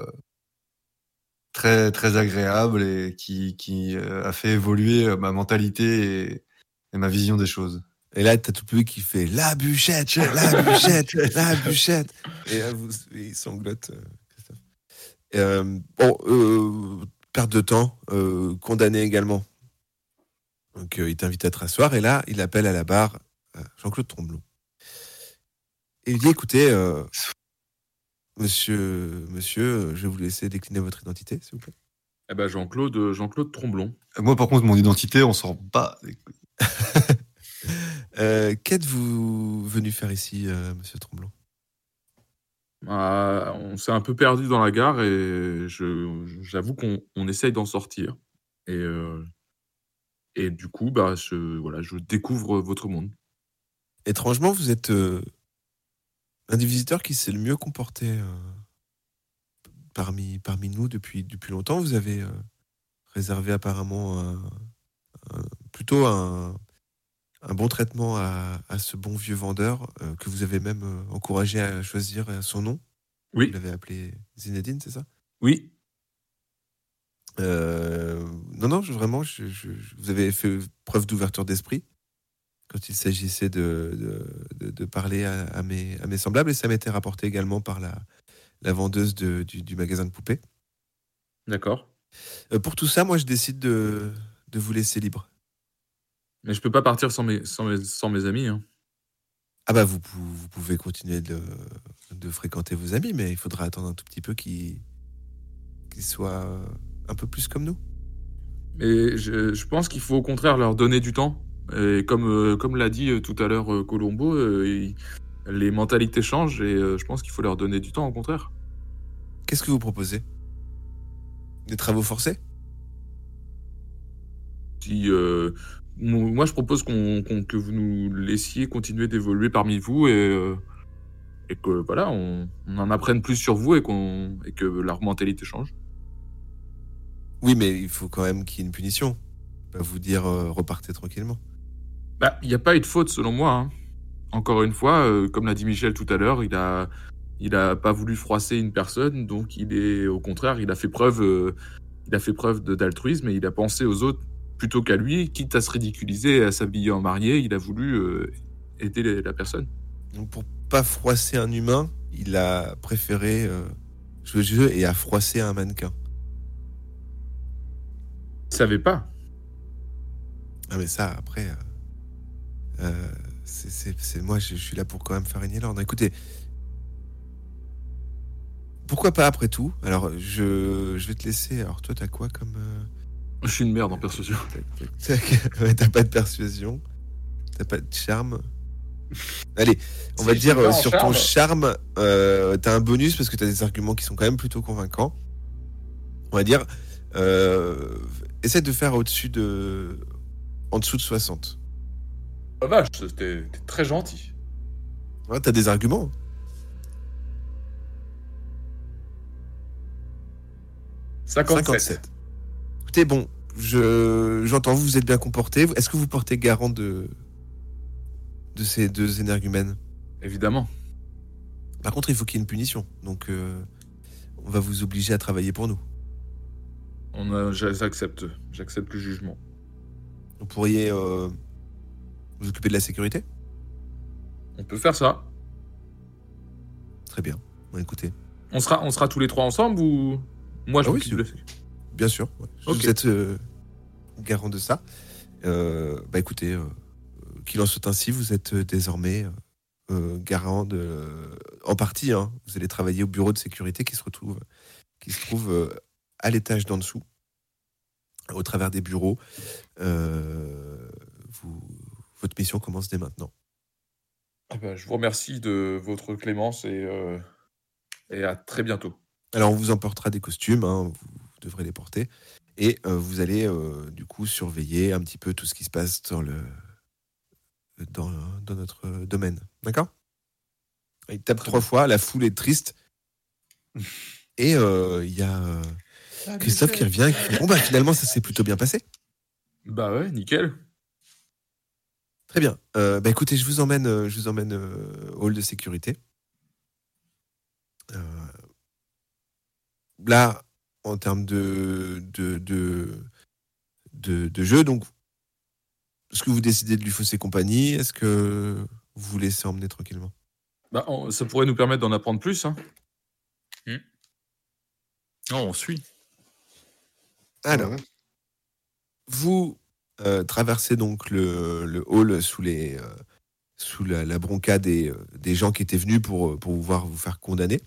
très, très agréable et qui, qui euh, a fait évoluer ma mentalité et, et ma vision des choses. Et là, t'as tout le public qui fait « La bûchette, la bûchette, la bûchette !» Et là, vous, ils sanglotent, Christophe. Euh, bon, euh, perte de temps, euh, condamné également. Donc, euh, il t'invite à te rasseoir. Et là, il appelle à la barre euh, Jean-Claude Tromblon. Et il dit « Écoutez, euh, monsieur, monsieur, je vais vous laisser décliner votre identité, s'il vous plaît. » Eh ben, Jean-Claude, Jean-Claude Tromblon. Moi, par contre, mon identité, on s'en bat. Euh, qu'êtes-vous venu faire ici, euh, monsieur Tromblon ? euh, On s'est un peu perdu dans la gare et je, j'avoue qu'on on essaye d'en sortir. Et, euh, et du coup, bah, je, voilà, je découvre votre monde. Étrangement, vous êtes euh, un des visiteurs qui s'est le mieux comporté euh, parmi, parmi nous depuis, depuis longtemps. Vous avez euh, réservé apparemment un, un, plutôt un... un bon traitement à, à ce bon vieux vendeur euh, que vous avez même euh, encouragé à choisir son nom. Oui. Vous l'avez appelé Zinedine, c'est ça ? Oui. Euh, non, non, je, vraiment, je, je, je, vous avez fait preuve d'ouverture d'esprit quand il s'agissait de, de, de, de parler à, à, mes, à mes semblables, et ça m'était rapporté également par la, la vendeuse de, du, du magasin de poupées. D'accord. Euh, pour tout ça, moi, je décide de, de vous laisser libre. Mais je peux pas partir sans mes, sans mes, sans mes amis. Hein. Ah bah vous, vous pouvez continuer de, de fréquenter vos amis, mais il faudra attendre un tout petit peu qu'ils, qu'ils soient un peu plus comme nous. Mais je, je pense qu'il faut au contraire leur donner du temps. Et comme, comme l'a dit tout à l'heure Colombo, il, les mentalités changent et je pense qu'il faut leur donner du temps au contraire. Qu'est-ce que vous proposez ? Des travaux forcés ? Si... Euh, Moi, je propose qu'on, qu'on, que vous nous laissiez continuer d'évoluer parmi vous et, euh, et que voilà, on, on en apprenne plus sur vous et, qu'on, et que leur mentalité change. Oui, mais il faut quand même qu'il y ait une punition. Pas vous dire euh, repartez tranquillement. Bah, il n'y a pas eu de faute selon moi. Hein. Encore une fois, euh, comme l'a dit Michel tout à l'heure, il a, il a pas voulu froisser une personne, donc il est au contraire, il a fait preuve, euh, il a fait preuve de, d'altruisme et il a pensé aux autres. Plutôt qu'à lui, quitte à se ridiculiser et à s'habiller en marié, il a voulu euh, aider les, la personne. Donc pour pas froisser un humain, il a préféré euh, jouer le jeu et a froissé un mannequin. Il savait pas. Ah mais ça, après... Euh, euh, c'est, c'est, c'est, moi, je, je suis là pour quand même faire régner l'ordre. Écoutez, pourquoi pas après tout ? Alors, je, je vais te laisser... Alors toi, t'as quoi comme... Euh... Je suis une merde en persuasion. Ouais, t'as pas de persuasion, t'as pas de charme. Allez, on va dire euh, sur charme. Ton charme, euh, t'as un bonus parce que t'as des arguments qui sont quand même plutôt convaincants. On va dire, euh, essaie de faire au-dessus de, en dessous de soixante. Ah vache, t'es, t'es très gentil. Ouais, t'as des arguments. cinquante-sept. cinquante-sept. Écoutez, bon, je, j'entends, vous vous êtes bien comporté. Est-ce que vous portez garant de, de ces deux énergumènes ? Évidemment. Par contre, il faut qu'il y ait une punition. Donc, euh, on va vous obliger à travailler pour nous. On a, j'accepte. J'accepte le jugement. Vous pourriez euh, vous occuper de la sécurité ? On peut faire ça. Très bien. Bon, écoutez. On sera, on sera tous les trois ensemble ou moi je ah m'occupe oui, de la sécurité ? Bien sûr, ouais. Okay. Vous êtes euh, garant de ça. Euh, bah écoutez, euh, qu'il en soit ainsi, vous êtes désormais euh, garant de, euh, en partie. Hein, vous allez travailler au bureau de sécurité qui se retrouve, qui se trouve euh, à l'étage d'en dessous, au travers des bureaux. Euh, vous, votre mission commence dès maintenant. Eh ben, je vous remercie de votre clémence et, euh, et à très bientôt. Alors on vous emportera des costumes. Hein, vous, devrez les porter, et euh, vous allez euh, du coup surveiller un petit peu tout ce qui se passe dans, le, dans, le, dans notre domaine. D'accord ? Il tape trois fois, la foule est triste, et il euh, y a euh, ah, Christophe nickel. Qui revient et qui, bon bah finalement ça s'est plutôt bien passé. Bah ouais, nickel. Très bien. Euh, bah écoutez, je vous emmène, je vous emmène euh, hall de sécurité. Euh, là, en termes de, de, de, de, de jeu, donc, est-ce que vous décidez de lui fausser compagnie? Est-ce que vous vous laissez emmener tranquillement? Bah, on, ça pourrait nous permettre d'en apprendre plus. Hein. Mmh. Non, on suit. Alors, vous euh, traversez donc le, le hall sous, les, euh, sous la, la bronca des, euh, des gens qui étaient venus pour, pour vous voir vous faire condamner.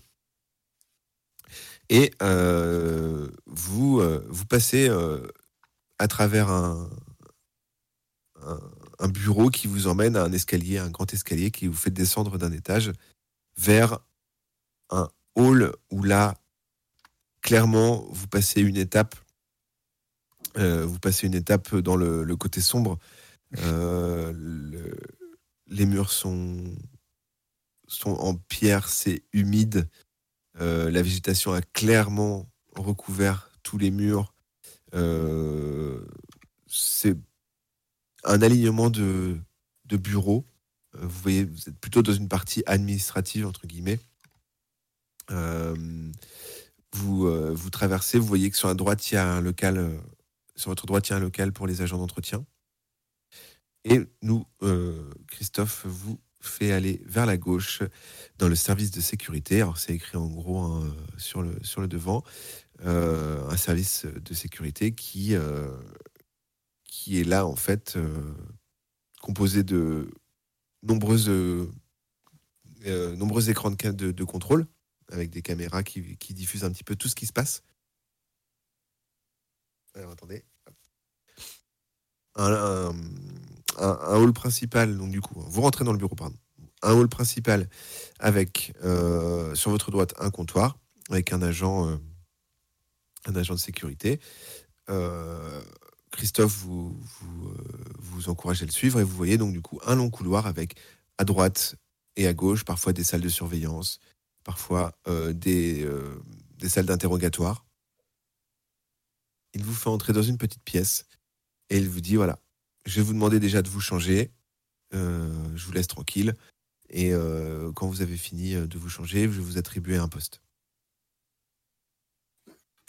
Et euh, vous, euh, vous passez euh, à travers un, un, un bureau qui vous emmène à un escalier, un grand escalier qui vous fait descendre d'un étage vers un hall où là, clairement, vous passez une étape. Euh, vous passez une étape dans le, le côté sombre. Euh, le, les murs sont, sont en pierre, c'est humide. Euh, la végétation a clairement recouvert tous les murs. Euh, c'est un alignement de, de bureaux. Euh, vous voyez, vous êtes plutôt dans une partie administrative, entre guillemets. Euh, vous, euh, vous traversez, vous voyez que sur la droite, il y a un local... Euh, Sur votre droite, il y a un local pour les agents d'entretien. Et nous, euh, Christophe, vous fait aller vers la gauche dans le service de sécurité. Alors, c'est écrit en gros hein, sur, le, sur le devant. Euh, un service de sécurité qui, euh, qui est là, en fait, euh, composé de nombreuses, euh, nombreux écrans de, de, de contrôle avec des caméras qui, qui diffusent un petit peu tout ce qui se passe. Alors, attendez. Un, un, un, un hall principal, donc du coup, vous rentrez dans le bureau, pardon. Un hall principal avec, euh, sur votre droite, un comptoir avec un agent, euh, un agent de sécurité. Euh, Christophe, vous, vous, euh, vous encouragez à le suivre et vous voyez donc du coup un long couloir avec à droite et à gauche, parfois des salles de surveillance, parfois euh, des, euh, des salles d'interrogatoire. Il vous fait entrer dans une petite pièce et il vous dit, voilà, je vais vous demander déjà de vous changer, euh, je vous laisse tranquille, et euh, quand vous avez fini de vous changer, je vais vous attribuer un poste.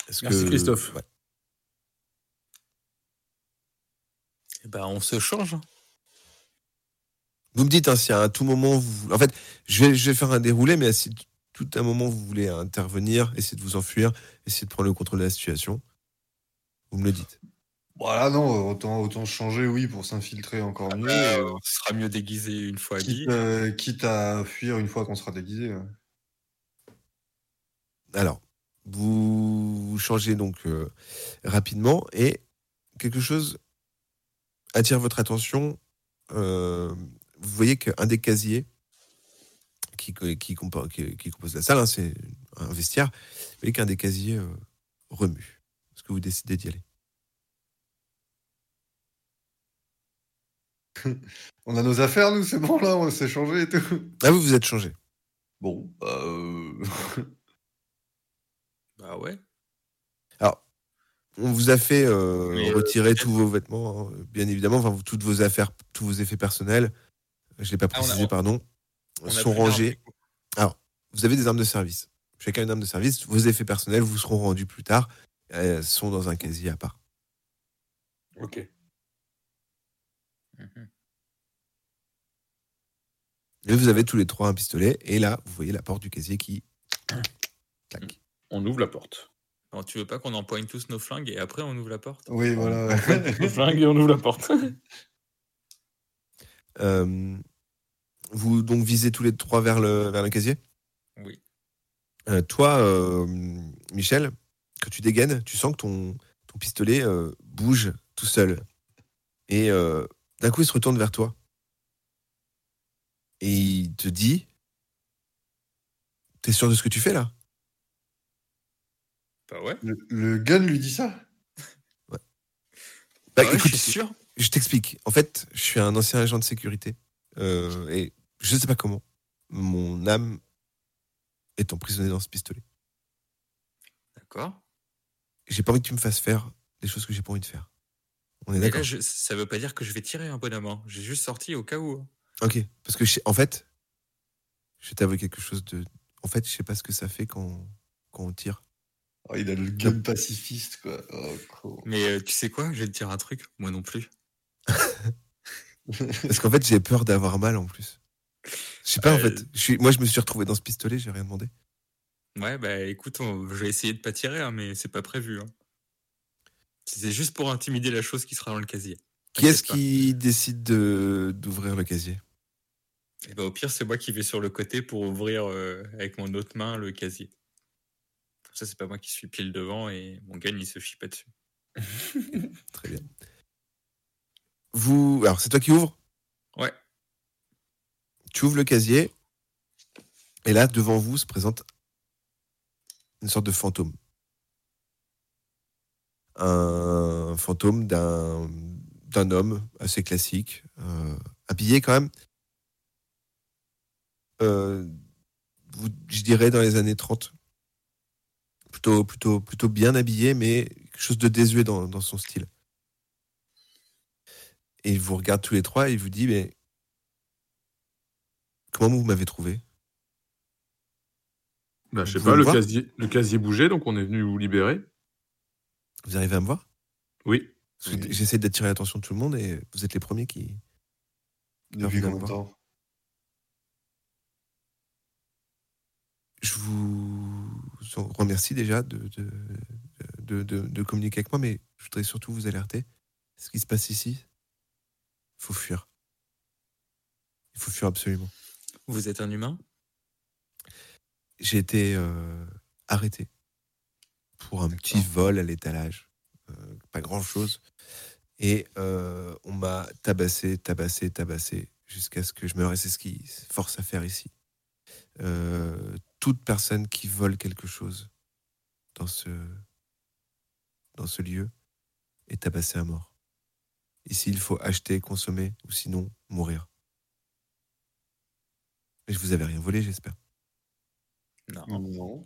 Est-ce Merci que... Christophe. Ouais. Eh ben, on se change. Vous me dites, hein, si à tout moment, vous... en fait, je vais, je vais faire un déroulé, mais si tout à un moment vous voulez intervenir, essayez de vous enfuir, essayez de prendre le contrôle de la situation. Vous me le dites. Voilà, non, autant, autant changer, oui, pour s'infiltrer encore ah mieux. Euh, on sera mieux déguisé une fois habillé. Quitte, euh, quitte à fuir une fois qu'on sera déguisé. Ouais. Alors, vous, vous changez donc euh, rapidement et quelque chose attire votre attention. Euh, vous voyez qu'un des casiers qui, qui, qui, compo- qui, qui compose la salle, hein, c'est un vestiaire, vous voyez qu'un des casiers euh, remue. Est-ce que vous décidez d'y aller? On a nos affaires, nous, c'est bon, là, on s'est changé et tout. Ah, vous, vous êtes changé. Bon, bah... Euh... bah ouais. Alors, on vous a fait euh, retirer euh... tous vos vêtements, hein, bien évidemment, enfin, vous, toutes vos affaires, tous vos effets personnels, je ne l'ai pas précisé, ah, on a... pardon, on sont rangés. Alors, vous avez des armes de service. Chacun une arme de service, vos effets personnels vous seront rendus plus tard. Elles sont dans un casier à part. Ok. Mmh. Et vous avez tous les trois un pistolet. Et là, vous voyez la porte du casier qui... Clac. On ouvre la porte. Alors, tu veux pas qu'on empoigne tous nos flingues et après on ouvre la porte? Oui, voilà. On empoigne tous nos flingues et on ouvre la porte. euh, vous donc visez tous les trois vers le, vers le casier? Oui. Euh, toi, euh, Michel, que tu dégaines, tu sens que ton, ton pistolet euh, bouge tout seul. Et euh, d'un coup, il se retourne vers toi. Et il te dit, t'es sûr de ce que tu fais, là? Bah ouais. Le, le gun lui dit ça? Ouais. Bah, bah écoute, ouais, je suis sûr. Je t'explique. En fait, je suis un ancien agent de sécurité. Euh, et je sais pas comment. Mon âme est emprisonnée dans ce pistolet. D'accord. J'ai pas envie que tu me fasses faire des choses que j'ai pas envie de faire. On est mais d'accord. Là, je, ça veut pas dire que je vais tirer un bonhomme. Hein. J'ai juste sorti au cas où. Ok. Parce que, je, en fait, je vais t'avouer quelque chose de en fait, je sais pas ce que ça fait quand, quand on tire. Oh, il a le gun pacifiste, quoi. Oh, cool. Mais euh, tu sais quoi, je vais te dire un truc, moi non plus. Parce qu'en fait, j'ai peur d'avoir mal en plus. Je sais pas, euh... en fait. Je suis... Moi, je me suis retrouvé dans ce pistolet, j'ai rien demandé. Ouais, bah écoute, on... je vais essayer de pas tirer, hein, mais c'est pas prévu. Hein. C'est juste pour intimider la chose qui sera dans le casier. Qui est-ce qui décide de... d'ouvrir le casier ? Et bah, au pire, c'est moi qui vais sur le côté pour ouvrir euh, avec mon autre main le casier. Comme ça, c'est pas moi qui suis pile devant et mon gun, il se chie pas dessus. Très bien. Vous... Alors, c'est toi qui ouvres ? Ouais. Tu ouvres le casier et là, devant vous, se présente une sorte de fantôme. Un fantôme d'un, d'un homme assez classique, euh, habillé quand même. Euh, vous, je dirais dans les années trente. Plutôt, plutôt, plutôt bien habillé, mais quelque chose de désuet dans, dans son style. Et il vous regarde tous les trois et il vous dit, mais comment vous m'avez trouvé ? Bah, je sais pas, le casier, le casier bougeait, donc on est venu vous libérer. Vous arrivez à me voir ? Oui. oui. J'essaie d'attirer l'attention de tout le monde et vous êtes les premiers qui... Depuis combien de temps ? Je vous remercie déjà de, de, de, de, de communiquer avec moi, mais je voudrais surtout vous alerter. Ce qui se passe ici, il faut fuir. Il faut fuir absolument. Vous êtes un humain ? J'ai été euh, arrêté pour un petit vol à l'étalage. Euh, pas grand-chose. Et euh, on m'a tabassé, tabassé, tabassé, jusqu'à ce que je meure. Et c'est ce qui force à faire ici. Euh, toute personne qui vole quelque chose dans ce, dans ce lieu est tabassée à mort. Ici, il faut acheter, consommer, ou sinon mourir. Mais je vous avais rien volé, j'espère. Non. non.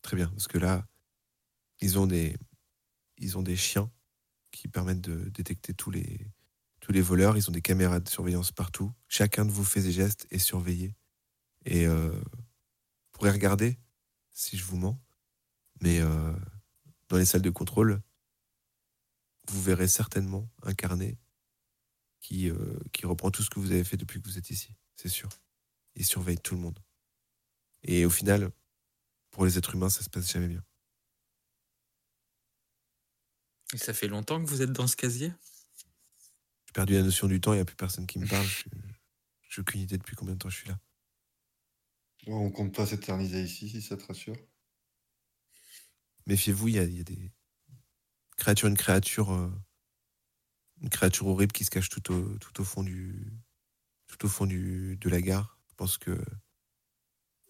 Très bien, parce que là, ils ont des, ils ont des chiens qui permettent de détecter tous les, tous les voleurs. Ils ont des caméras de surveillance partout. Chacun de vous fait des gestes et surveillé. Et euh, vous pourrez regarder si je vous mens. Mais euh, dans les salles de contrôle, vous verrez certainement un carnet qui, euh, qui reprend tout ce que vous avez fait depuis que vous êtes ici. C'est sûr. Ils surveillent tout le monde. Et au final, pour les êtres humains, ça se passe jamais bien. Et ça fait longtemps que vous êtes dans ce casier ? J'ai perdu la notion du temps, il n'y a plus personne qui me parle. J'ai aucune idée depuis combien de temps je suis là. On compte pas s'éterniser ici, si ça te rassure. Méfiez-vous, il y, y a des créatures, une créature, euh, une créature horrible qui se cache tout au, tout au fond du, tout au fond du, de la gare. Je pense que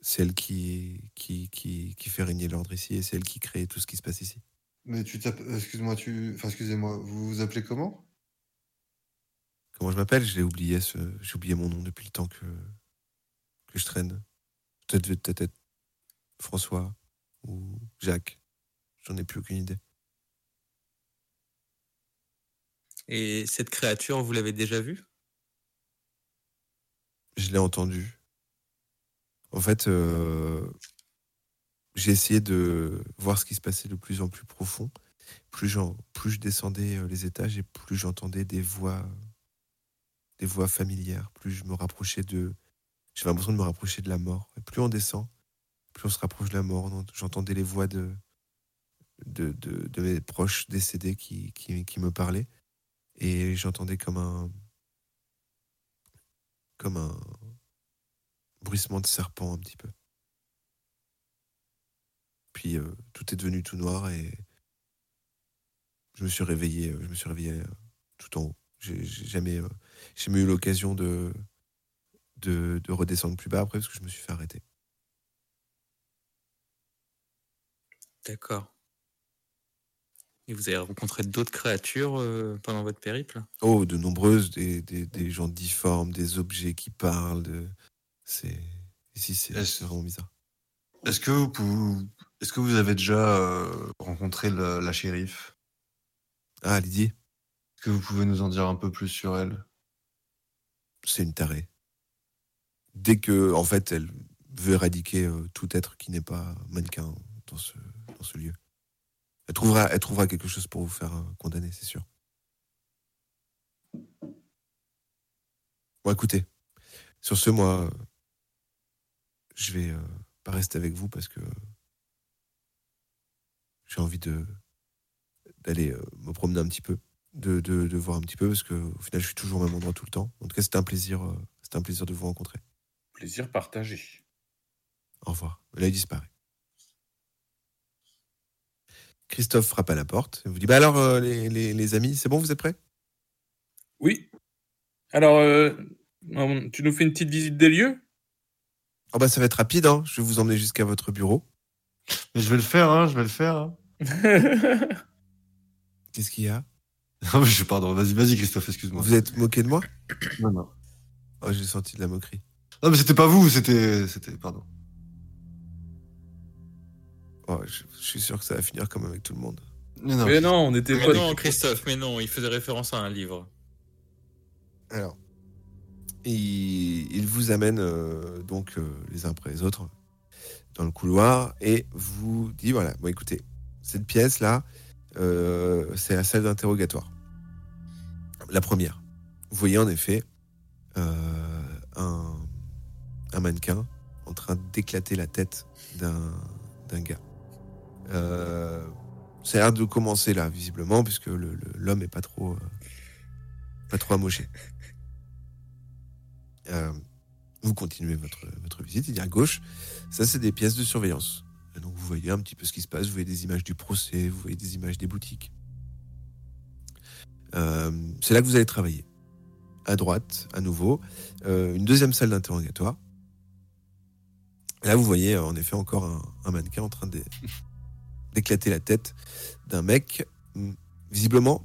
c'est elle qui, qui, qui, qui fait régner l'ordre ici et c'est elle qui crée tout ce qui se passe ici. Mais tu t'appelles, excuse-moi, tu, enfin excusez-moi, vous vous appelez comment ? Comment je m'appelle ? Je l'ai oublié, ce, j'ai oublié mon nom depuis le temps que, que je traîne. Peut-être, peut-être François ou Jacques. J'en ai plus aucune idée. Et cette créature, vous l'avez déjà vue ? Je l'ai entendue. En fait, euh, j'ai essayé de voir ce qui se passait de plus en plus profond. Plus, j'en, plus je descendais les étages et plus j'entendais des voix, des voix familières. Plus je me rapprochais de... J'avais l'impression de me rapprocher de la mort. Et plus on descend, plus on se rapproche de la mort. J'entendais les voix de, de, de, de mes proches décédés qui, qui, qui me parlaient. Et j'entendais comme un, comme un bruissement de serpent un petit peu. Puis euh, tout est devenu tout noir et je me suis réveillé, je me suis réveillé euh, tout en haut. J'ai, j'ai jamais, euh, j'ai jamais eu l'occasion de... De, de redescendre plus bas après parce que je me suis fait arrêter. D'accord. Et vous avez rencontré d'autres créatures euh, pendant votre périple ? Oh, de nombreuses, des, des, des gens difformes, des objets qui parlent. De... C'est... Ici, c'est, est-ce... c'est vraiment bizarre. Est-ce que vous, pouvez... Est-ce que vous avez déjà euh, rencontré la, la shérif ? Ah, Lydie. Est-ce que vous pouvez nous en dire un peu plus sur elle ? C'est une tarée. Dès que, en fait, elle veut éradiquer tout être qui n'est pas mannequin dans ce, dans ce lieu. Elle trouvera, elle trouvera quelque chose pour vous faire condamner, c'est sûr. Bon, écoutez, sur ce, moi, je vais euh, pas rester avec vous parce que j'ai envie de, d'aller euh, me promener un petit peu, de, de, de voir un petit peu, parce qu'au final, je suis toujours au même endroit tout le temps. En tout cas, c'était un plaisir, euh, c'était un plaisir de vous rencontrer. Plaisir partagé. Au revoir. Là, il disparaît. Christophe frappe à la porte. Il vous dit, bah alors, euh, les, les, les amis, c'est bon, vous êtes prêts? Oui. Alors, euh, tu nous fais une petite visite des lieux? Oh bah, ça va être rapide, hein. Je vais vous emmener jusqu'à votre bureau. Mais je vais le faire, hein, je vais le faire. Hein. Qu'est-ce qu'il y a? Non, mais je pardon, vas-y, vas-y, Christophe, excuse-moi. Vous êtes moqué de moi? Non, non. Oh, j'ai senti de la moquerie. Non, mais c'était pas vous, c'était... c'était pardon. Oh, je, je suis sûr que ça va finir comme avec tout le monde. Mais non, mais non on était mais pas... Non, Christophe, mais non, il faisait référence à un livre. Alors, il, il vous amène euh, donc euh, les uns après les autres dans le couloir et vous dit, voilà, bon, écoutez, cette pièce-là, euh, c'est la salle d'interrogatoire. La première. Vous voyez en effet euh, un, un mannequin en train d'éclater la tête d'un, d'un gars. Euh, ça a l'air de commencer là, visiblement, puisque le, le, l'homme n'est pas trop, euh, pas trop amoché. Euh, vous continuez votre, votre visite, il y a à gauche, ça c'est des pièces de surveillance. Et donc vous voyez un petit peu ce qui se passe, vous voyez des images du procès, vous voyez des images des boutiques. Euh, c'est là que vous allez travailler. À droite, à nouveau, euh, une deuxième salle d'interrogatoire. Là vous voyez en effet encore un, un mannequin en train de, d'éclater la tête d'un mec. Visiblement,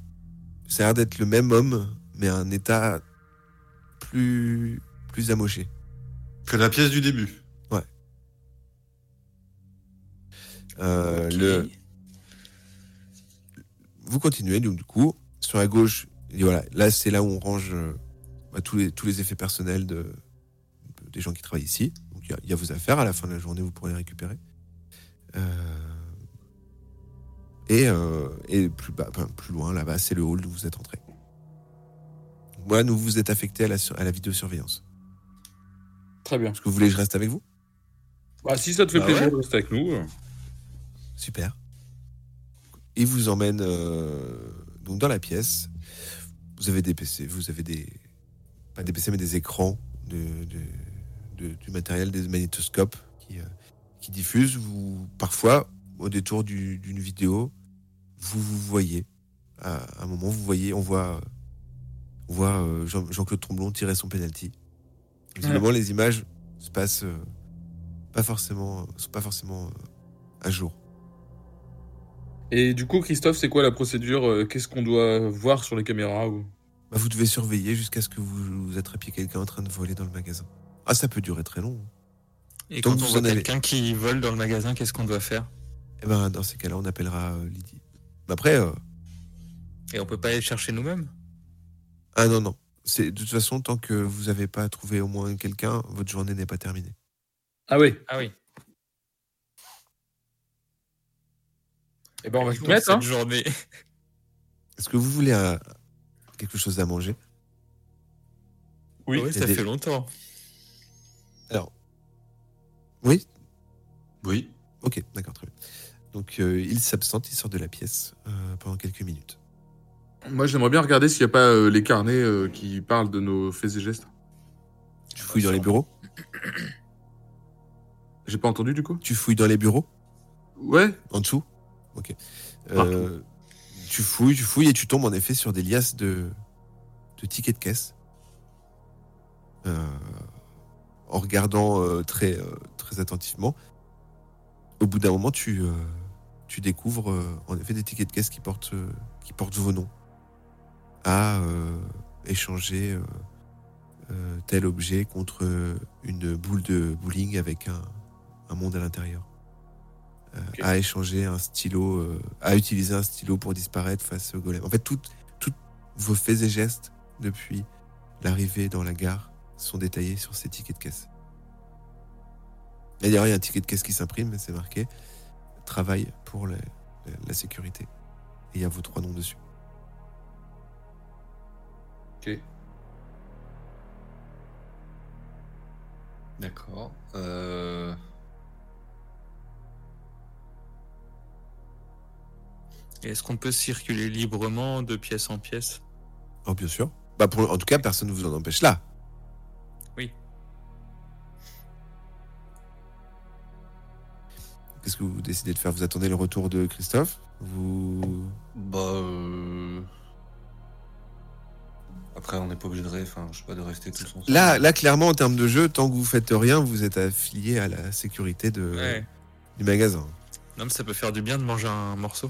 ça a l'air d'être le même homme, mais à un état plus, plus amoché. Que la pièce du début. Ouais. Euh, okay. le... Vous continuez, donc du coup, sur la gauche, et voilà, là c'est là où on range euh, tous, les, tous les effets personnels de, de, des gens qui travaillent ici. Donc il y, y a vos affaires, à la fin de la journée, vous pourrez les récupérer. Euh... Et, euh, et plus, bas, enfin, plus loin, là-bas, c'est le hall où vous êtes entré. Voilà, nous vous êtes affecté à la, sur- à la vidéosurveillance. Très bien. Est-ce que vous voulez que je reste avec vous? Bah, si ça te fait bah plaisir de ouais. rester avec nous. Super. Il vous emmène euh, donc dans la pièce. Vous avez des P C, vous avez des... Pas des P C, mais des écrans de, de, de, du matériel, des magnétoscopes qui, euh, qui diffusent. Vous, parfois, au détour du, d'une vidéo, vous vous voyez. À un moment, vous voyez, on voit... On voit Jean- Jean-Claude Tromblon tirer son penalty. Visiblement, ouais. les images se passent euh, pas forcément, sont pas forcément euh, à jour. Et du coup, Christophe, c'est quoi la procédure? Qu'est-ce qu'on doit voir sur les caméras ou... bah, vous devez surveiller jusqu'à ce que vous, vous attrapiez quelqu'un en train de voler dans le magasin. Ah, ça peut durer très long. Et donc, quand on voit quelqu'un allez... qui vole dans le magasin, qu'est-ce qu'on doit faire? Eh ben, dans ces cas-là, on appellera euh, Lydie. Après. Euh... Et on peut pas aller le chercher nous-mêmes? Ah non, non. C'est, de toute façon, tant que vous n'avez pas trouvé au moins quelqu'un, votre journée n'est pas terminée. Ah oui. Ah oui. Eh ben, on va se mettre, hein. Cette journée. Est-ce que vous voulez euh, quelque chose à manger? Oui, oui ça des... fait longtemps. Alors. Oui? Oui. Ok, d'accord, très bien. Donc, euh, il s'absente, il sort de la pièce euh, pendant quelques minutes. Moi, j'aimerais bien regarder s'il n'y a pas euh, les carnets euh, qui parlent de nos faits et gestes. Tu fouilles dans les bureaux? J'ai pas entendu, du coup. Tu fouilles dans les bureaux? Ouais. En dessous? Ok. Euh, tu fouilles, tu fouilles et tu tombes en effet sur des liasses de, de tickets de caisse. Euh, en regardant euh, très, euh, très attentivement, au bout d'un moment, tu, euh, tu découvres euh, en effet des tickets de caisse qui portent, euh, qui portent vos noms. à euh, échanger euh, euh, tel objet contre une boule de bowling avec un, un monde à l'intérieur. Euh, okay. À échanger un stylo, euh, à utiliser un stylo pour disparaître face au golem. En fait, tous vos faits et gestes depuis l'arrivée dans la gare sont détaillés sur ces tickets de caisse. D'ailleurs, il y a un ticket de caisse qui s'imprime, c'est marqué « Travail pour les, les, la sécurité ». Et il y a vos trois noms dessus. Ok. D'accord. Euh... Est-ce qu'on peut circuler librement de pièce en pièce ? Oh, bien sûr. Bah pour, en tout cas, personne ne vous en empêche là. Oui. Qu'est-ce que vous décidez de faire ? Vous attendez le retour de Christophe ? Vous... Bah... Euh... Après, on n'est pas obligé de, ré... enfin, je sais pas, de rester tout son... Là, là, clairement, en termes de jeu, tant que vous faites rien, vous êtes affilié à la sécurité de... ouais. du magasin. Non, mais ça peut faire du bien de manger un morceau.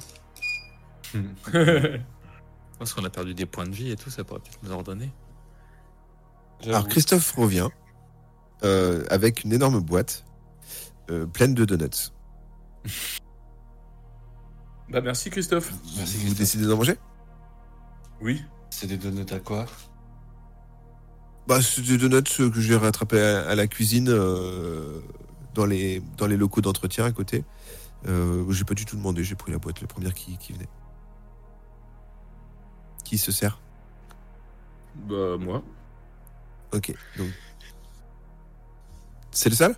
Parce qu'on a perdu des points de vie et tout, ça pourrait peut-être nous en redonner. J'avoue. Alors, Christophe revient euh, avec une énorme boîte euh, pleine de donuts. Bah merci Christophe. Merci, vous Christophe. Décidez d'en manger ? Oui. C'est des donuts à quoi ? Bah c'est des donuts que j'ai rattrapés à, à la cuisine euh, dans les dans les locaux d'entretien à côté. Euh, j'ai pas du tout demandé, j'ai pris la boîte, la première qui, qui venait. Qui se sert ? Bah moi. Ok, donc c'est le sale ?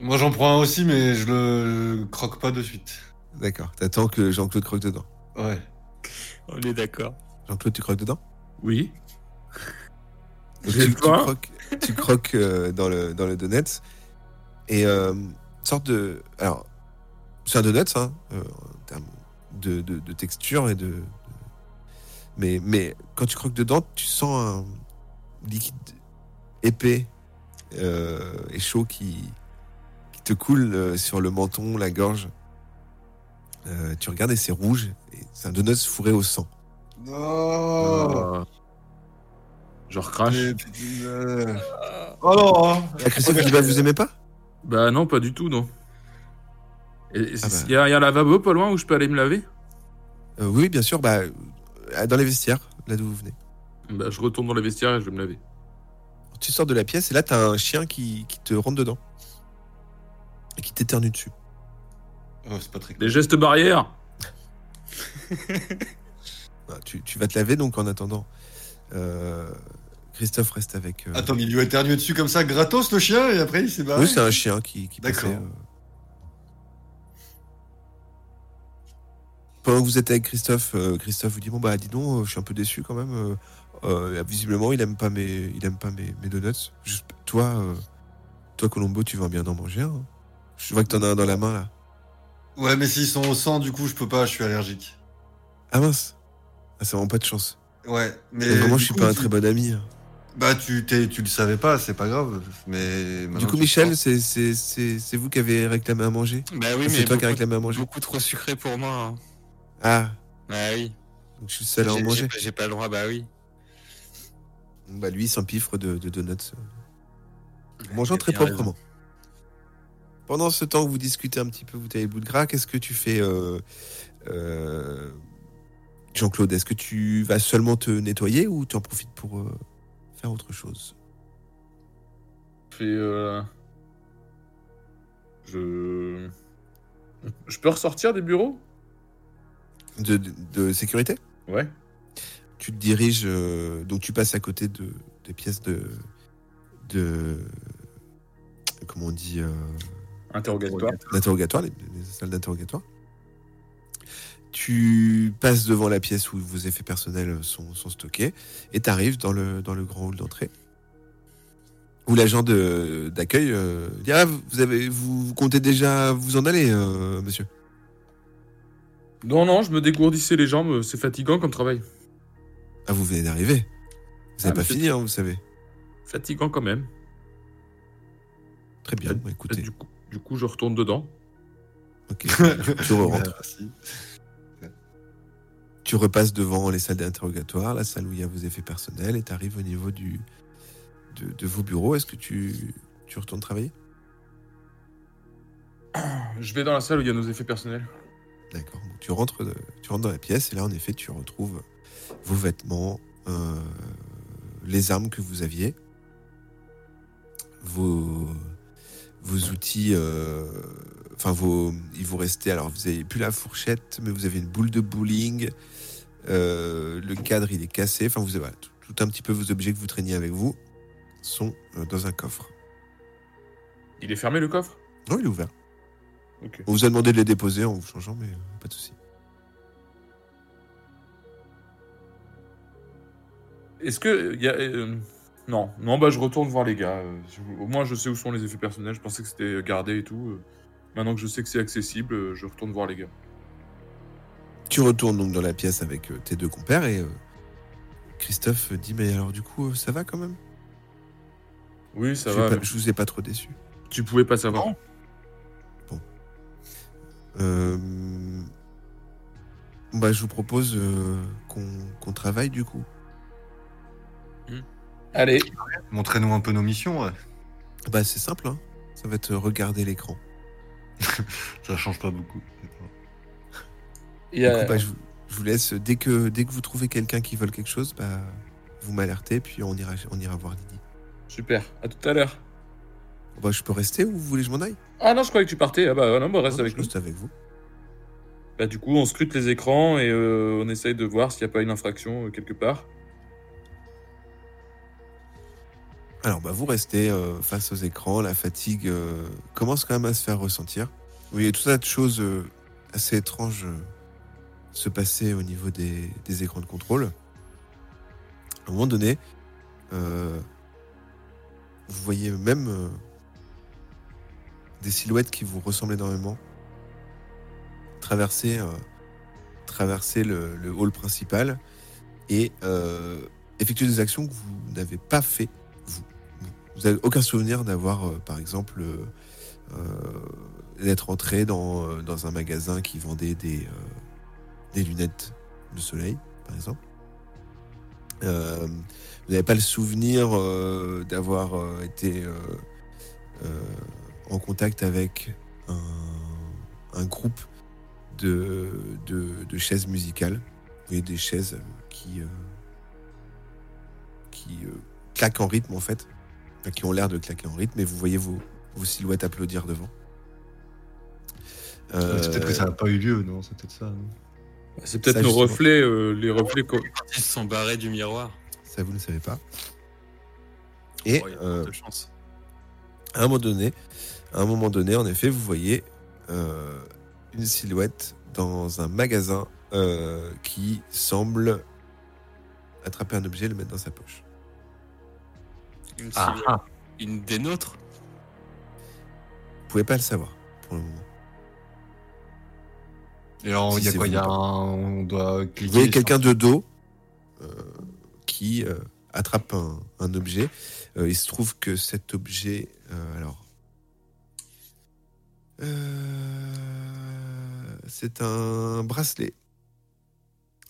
Moi j'en prends un aussi, mais je le croque pas de suite. D'accord, t'attends que Jean-Claude croque dedans. Ouais. On est d'accord. Jean-Claude, tu croques dedans ? Oui. Tu, tu croques, tu croques euh, dans, le, dans le donut. Et euh, sorte de... Alors, c'est un donut, hein, euh, en termes de, de, de texture et de... de... Mais, mais quand tu croques dedans, tu sens un liquide épais euh, et chaud qui, qui te coule sur le menton, la gorge. Euh, tu regardes et c'est rouge, et c'est un donut fourré au sang. Non oh. euh... Genre crash. Oh non ah, Christophe, okay. Vous aimez pas ? Bah non, pas du tout, non. Il ah bah. y, y a un lavabo pas loin où je peux aller me laver ? euh, Oui, bien sûr, bah dans les vestiaires, là d'où vous venez. Bah je retourne dans les vestiaires et je vais me laver. Tu sors de la pièce et là t'as un chien qui, qui te rentre dedans. Et qui t'éternue dessus. Oh, c'est pas très cool. Les gestes barrières. Non, tu, tu vas te laver donc en attendant. Euh, Christophe reste avec. Euh... Attends, il lui a éternué dessus comme ça, gratos le chien, et après il s'est barré. Oui, c'est un chien qui, qui D'accord. passait. Euh... Pendant que vous êtes avec Christophe, euh, Christophe vous dit bon bah dis donc, euh, je suis un peu déçu quand même. Euh, euh, visiblement, il aime pas mes, il aime pas mes, mes donuts. Juste, toi, euh, toi Colombo, tu vas bien en manger. Hein, je vois que t'en as un dans la main là. Ouais, mais s'ils sont au sang, du coup, je peux pas, je suis allergique. Ah mince. Ah, ça rend pas de chance. Ouais, mais... Donc, comment je suis coup, pas un tu... très bon ami hein. Bah, tu, t'es, tu le savais pas, c'est pas grave, mais... Du coup, Michel, c'est, c'est, c'est, c'est vous qui avez réclamé à manger ? Bah oui, ah, mais... C'est toi qui as réclamé à manger ? Beaucoup trop sucré pour moi. Hein. Ah. Bah oui. Donc, je suis le seul à en manger. J'ai, j'ai pas le droit, bah oui. Bah lui, il s'empiffre de, de donuts. Ouais, mangeant très proprement. Raison. Pendant ce temps que vous discutez un petit peu, vous taillez le bout de gras, qu'est-ce que tu fais, euh, euh, Jean-Claude ? Est-ce que tu vas seulement te nettoyer ou tu en profites pour euh, faire autre chose ? Je, fais, euh, je je peux ressortir des bureaux ? de, de, de sécurité ? Ouais. Tu te diriges, euh, donc tu passes à côté de des pièces de de comment on dit euh, interrogatoire. Interrogatoire, les, les salles d'interrogatoire. Tu passes devant la pièce où vos effets personnels sont, sont stockés et t'arrives dans le, dans le grand hall d'entrée où l'agent de, d'accueil euh, dit « Ah, vous, avez, vous, vous comptez déjà vous en aller, euh, monsieur ?» Non, non, je me dégourdissais les jambes, c'est fatigant comme travail. Ah, vous venez d'arriver. Vous n'avez ah, pas fini, hein, vous savez. Fatigant quand même. Très bien, bah, écoutez. Du coup, du coup, je retourne dedans. Ok, tu re-rentres. Merci. Tu repasses devant les salles d'interrogatoire, la salle où il y a vos effets personnels, et tu arrives au niveau du, de, de vos bureaux. Est-ce que tu, tu retournes travailler ? Je vais dans la salle où il y a nos effets personnels. D'accord, donc tu rentres, tu rentres dans la pièce, et là, en effet, tu retrouves vos vêtements, euh, les armes que vous aviez, vos... vos outils, euh, enfin vos, il vous restait, alors vous n'avez plus la fourchette, mais vous avez une boule de bowling, euh, le cadre il est cassé, enfin vous avez tout, tout un petit peu vos objets que vous traîniez avec vous sont euh, dans un coffre. Il est fermé le coffre ? Non, il est ouvert. Okay. On vous a demandé de les déposer en vous changeant, mais pas de souci. Est-ce que il y a euh, non, non bah je retourne voir les gars. Au moins je sais où sont les effets personnels. Je pensais que c'était gardé et tout. Maintenant que je sais que c'est accessible, je retourne voir les gars. Tu retournes donc dans la pièce avec tes deux compères et euh, Christophe dit mais alors du coup ça va quand même ? Oui ça je va. Pas, mais... Je vous ai pas trop déçu. Tu pouvais pas savoir. Non. Bon. Euh... Bah je vous propose euh, qu'on, qu'on travaille du coup. Allez, montrez-nous un peu nos missions. Ouais. Bah c'est simple, hein. Ça va être regarder l'écran. Ça change pas beaucoup. Yeah. Du coup, bah, je, je vous laisse dès que dès que vous trouvez quelqu'un qui vole quelque chose, bah vous m'alertez puis on ira on ira voir Lydie. Super. À tout à l'heure. Bah je peux rester ou vous voulez que je m'en aille ? Ah non, je croyais que tu partais. Ah bah non, bah reste non, avec je nous. Reste avec vous. Bah du coup, on scrute les écrans et euh, on essaye de voir s'il n'y a pas une infraction euh, quelque part. Alors, bah, vous restez euh, face aux écrans, la fatigue euh, commence quand même à se faire ressentir. Vous voyez tout un tas de choses euh, assez étranges euh, se passer au niveau des, des écrans de contrôle. À un moment donné, euh, vous voyez même euh, des silhouettes qui vous ressemblent énormément traverser, euh, traverser le, le hall principal et euh, effectuer des actions que vous n'avez pas faites. Vous n'avez aucun souvenir d'avoir, euh, par exemple, euh, d'être entré dans, euh, dans un magasin qui vendait des, euh, des lunettes de soleil, par exemple. Euh, vous n'avez pas le souvenir euh, d'avoir euh, été euh, euh, en contact avec un, un groupe de, de, de chaises musicales. Vous voyez des chaises qui, euh, qui euh, claquent en rythme, en fait. Qui ont l'air de claquer en rythme, et vous voyez vos, vos silhouettes applaudir devant. Euh... C'est peut-être que ça n'a pas eu lieu, non ? C'est peut-être ça. Non ? C'est peut-être ça, nos justement. reflets, euh, les reflets quand ils sont barrés du miroir. Ça, vous ne le savez pas. Et oh, y a euh, de chance. à un moment donné, à un moment donné, en effet, vous voyez euh, une silhouette dans un magasin euh, qui semble attraper un objet et le mettre dans sa poche. Une, ah, ah. une des nôtres ? Vous pouvez pas le savoir pour le moment. Et alors, il si y a quoi ? Il y a un... On doit cliquer. Vous voyez quelqu'un de dos euh, qui euh, attrape un, un objet. Euh, il se trouve que cet objet. Euh, alors. Euh, c'est un bracelet.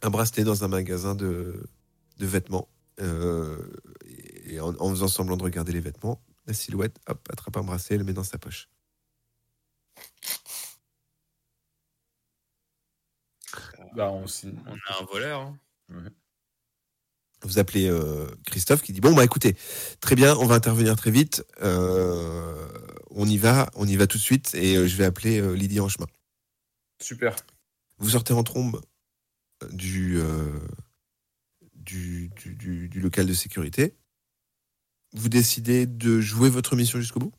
Un bracelet dans un magasin de, de vêtements. Euh. Et en, en faisant semblant de regarder les vêtements, la silhouette, hop, attrape un bracelet et le met dans sa poche. Bah, on, on a un voleur. Hein. Ouais. Vous appelez euh, Christophe qui dit bon bah écoutez, très bien, on va intervenir très vite. Euh, on y va, on y va tout de suite et euh, je vais appeler euh, Lydie en chemin. Super. Vous sortez en trombe du euh, du, du, du, du local de sécurité. Vous décidez de jouer votre mission jusqu'au bout ?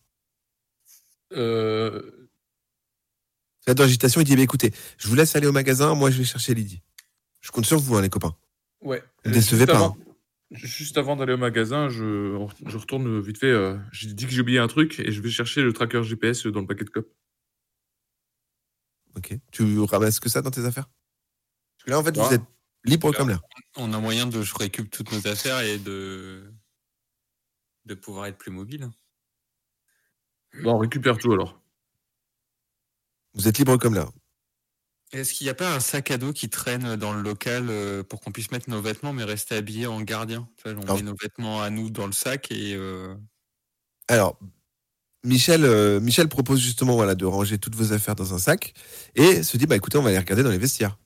Euh... Là, dans l'agitation, il dit, bah, écoutez, je vous laisse aller au magasin, moi je vais chercher Lydie. Je compte sur vous, hein, les copains. Ouais. Ne décevez pas. Avant... Hein. Juste avant d'aller au magasin, je, je retourne vite fait. Euh... J'ai dit que j'ai oublié un truc et je vais chercher le tracker G P S dans le paquet de copes. Ok. Tu ramasses que ça dans tes affaires ? Parce que là, en fait, ouais. Vous êtes libre là, comme l'air. On a moyen de je récupère toutes nos affaires et de... de pouvoir être plus mobile. Bon, on récupère tout alors. Vous êtes libre comme là. Est-ce qu'il n'y a pas un sac à dos qui traîne dans le local pour qu'on puisse mettre nos vêtements mais rester habillés en gardien ? On alors, met nos vêtements à nous dans le sac et... Euh... Alors, Michel, euh, Michel propose justement voilà, de ranger toutes vos affaires dans un sac et se dit, bah écoutez, on va aller regarder dans les vestiaires.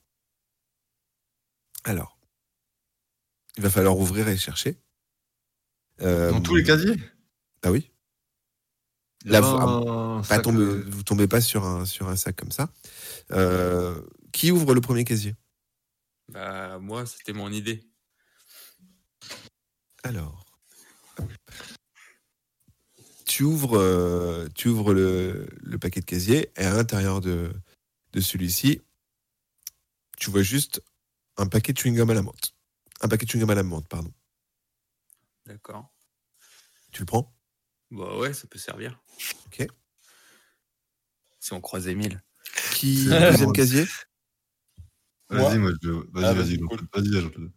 Alors, il va falloir ouvrir et chercher. Euh, Dans tous les casiers ? Ah oui. la voie, pas tomber, de... vous tombez pas sur un, sur un sac comme ça. Euh, qui ouvre le premier casier? Bah, moi, c'était mon idée. Alors, tu ouvres, euh, tu ouvres le, le paquet de casier et à l'intérieur de, de celui-ci, tu vois juste un paquet de chewing-gum à la menthe. Un paquet de chewing-gum à la menthe, pardon. D'accord. Tu le prends? Bah ouais, ça peut servir. Ok. Si on croise Émile. Qui deuxième casier? Vas-y, moi, je... vas-y, ah, vas-y, vas-y, cool. vas-y, vas-y.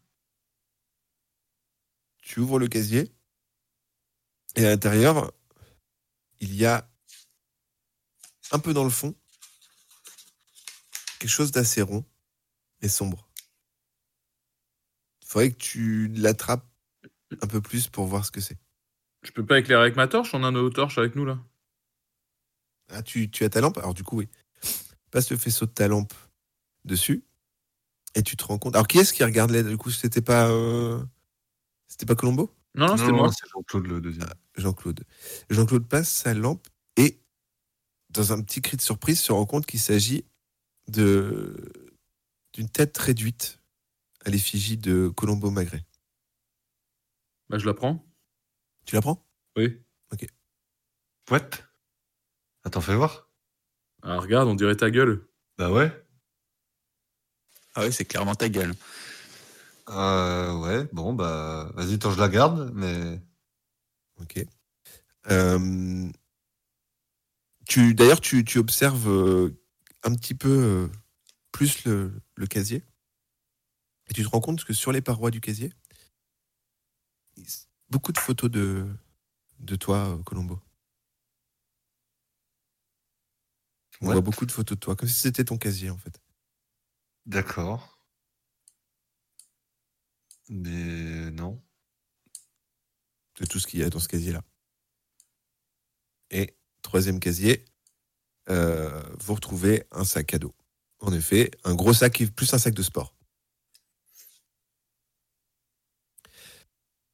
Tu ouvres le casier et à l'intérieur, il y a un peu dans le fond quelque chose d'assez rond et sombre. Il faudrait que tu l'attrapes un peu plus pour voir ce que c'est. Je peux pas éclairer avec ma torche? On a nos torches avec nous là. Ah, tu, tu as ta lampe? Alors du coup, oui. Passe le faisceau de ta lampe dessus et tu te rends compte. Alors qui est-ce qui regarde là? Du coup, c'était pas... Euh... C'était pas Colombo? Non, non, c'était non, moi. C'est Jean-Claude le deuxième. Ah, Jean-Claude. Jean-Claude passe sa lampe et, dans un petit cri de surprise, se rend compte qu'il s'agit de... d'une tête réduite à l'effigie de Colombo Magret. Bah, je la prends. Tu la prends? Oui. Ok. What? Attends, fais voir. Ah, regarde, on dirait ta gueule. Bah ouais. Ah ouais, c'est clairement ta gueule. Euh, ouais, bon, bah, vas-y, tant je la garde, mais... Ok. Euh, tu, d'ailleurs, tu, tu observes euh, un petit peu euh, plus le, le casier, et tu te rends compte que sur les parois du casier, beaucoup de photos de, de toi, Colombo. On What? voit beaucoup de photos de toi, comme si c'était ton casier, en fait. D'accord. Mais non. C'est tout ce qu'il y a dans ce casier-là. Et troisième casier, euh, vous retrouvez un sac à dos. En effet, un gros sac, plus un sac de sport.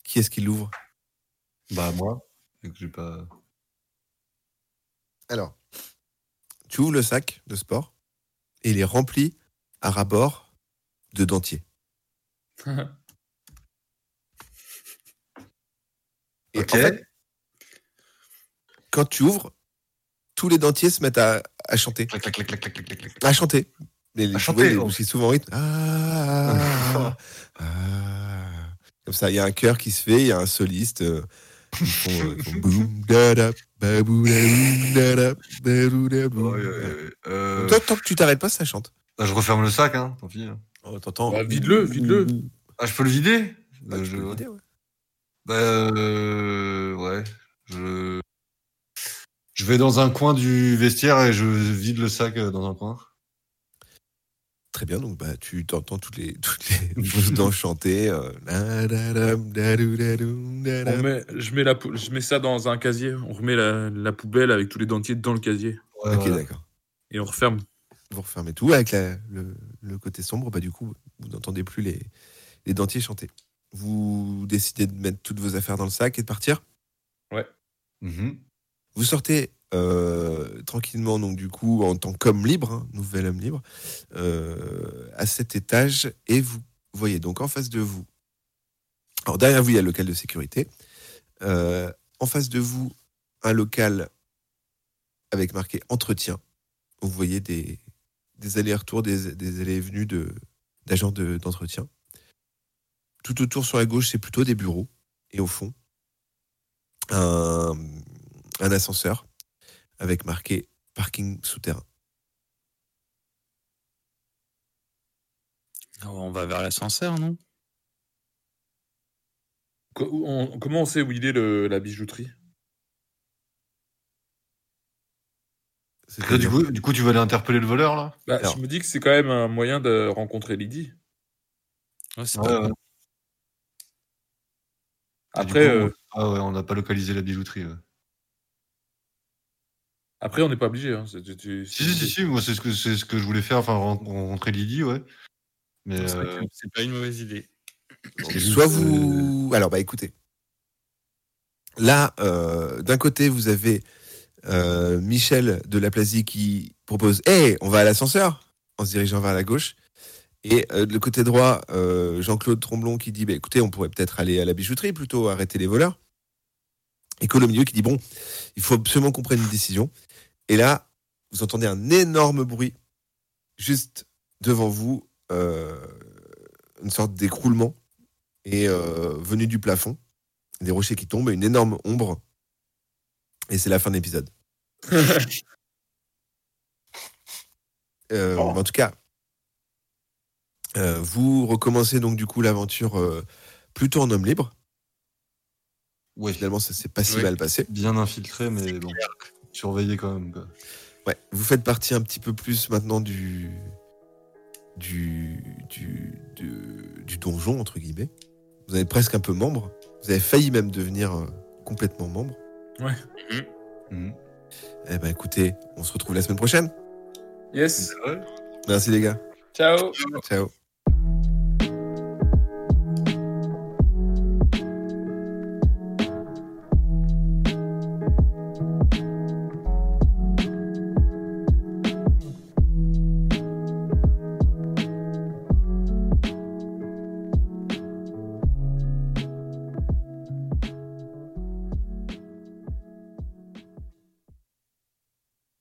Qui est-ce qui l'ouvre? Bah moi, vu que j'ai pas... Alors, tu ouvres le sac de sport et il est rempli à ras-bord de dentiers. Et okay. En fait, quand tu ouvres, tous les dentiers se mettent à, à chanter. Clac, clac, clac, clac, clac, clac. À chanter. Les, les à chanter. C'est souvent rythme. Ah, ah. Comme ça, il y a un chœur qui se fait, il y a un soliste. Euh, ils font, euh, ils font boum, da, da, baboum, da, da, baboum, da, boum. Ouais, ouais, euh... Toi, tant que tu t'arrêtes pas, ça chante. Bah, je referme le sac, hein, tant pis. Oh, t'entends. Bah, vide-le, vide-le. Ah, je peux le vider? Bah, bah, je... peux le vider, ouais. Bah, euh, ouais. Je... je vais dans un coin du vestiaire et je vide le sac dans un coin. Très bien, donc bah, tu t'entends toutes les toutes les choses dents chanter. Euh... Met, je, mets la, je mets ça dans un casier. On remet la, la poubelle avec tous les dentiers dans le casier. Ouais, ok, voilà. D'accord. Et on referme. Vous refermez tout avec la, le, le côté sombre. Bah, du coup, vous n'entendez plus les, les dentiers chanter. Vous décidez de mettre toutes vos affaires dans le sac et de partir? Ouais. Mmh. Vous sortez euh, tranquillement, donc du coup, en tant qu'homme libre, hein, nouvel homme libre, euh, à cet étage, et vous voyez donc en face de vous. Alors derrière vous, il y a le local de sécurité. Euh, en face de vous, un local avec marqué entretien. Vous voyez des, des allers-retours, des, des allées et venues de, d'agents de, d'entretien. Tout autour sur la gauche, c'est plutôt des bureaux. Et au fond, un, un ascenseur avec marqué parking souterrain. On va vers l'ascenseur, non? on, Comment on sait où il est le, la bijouterie? Là, du, coup, du coup, tu vas aller interpeller le voleur, là? Bah, je me dis que c'est quand même un moyen de rencontrer Lydie. Ouais, c'est ouais, pas... ouais. Après, coup, euh... ah ouais, on n'a pas localisé la bijouterie. Ouais. Après, on n'est pas obligé. Hein. C'est, c'est, c'est... Si, si, si, si, moi, c'est ce que, c'est ce que je voulais faire, enfin, rencontrer Lydie, ouais. Mais non, c'est, euh... c'est pas une mauvaise idée. Bon, soit vous. Alors, bah écoutez. Là, euh, d'un côté, vous avez euh, Michel Delaplasie qui propose « Hey, on va à l'ascenseur !» en se dirigeant vers la gauche. Et euh, de le côté droit, euh, Jean-Claude Tromblon qui dit bah, « Écoutez, on pourrait peut-être aller à la bijouterie, plutôt arrêter les voleurs. » Et Colombo Magret qui dit « Bon, il faut absolument qu'on prenne une décision. » Et là, vous entendez un énorme bruit juste devant vous, euh, une sorte d'écroulement et euh, venu du plafond, des rochers qui tombent et une énorme ombre. Et c'est la fin de l'épisode. euh, oh. En tout cas, euh, vous recommencez donc du coup l'aventure euh, plutôt en homme libre. Ouais. Finalement, ça s'est pas si ouais. mal passé. Bien infiltré, mais bon, surveillé quand même, quoi. Ouais, vous faites partie un petit peu plus maintenant du du du, du, du donjon, entre guillemets. Vous êtes presque un peu membre. Vous avez failli même devenir euh, complètement membre. Ouais. Mmh. Mmh. Eh ben écoutez, on se retrouve la semaine prochaine. Yes. Merci les gars. Ciao. Ciao.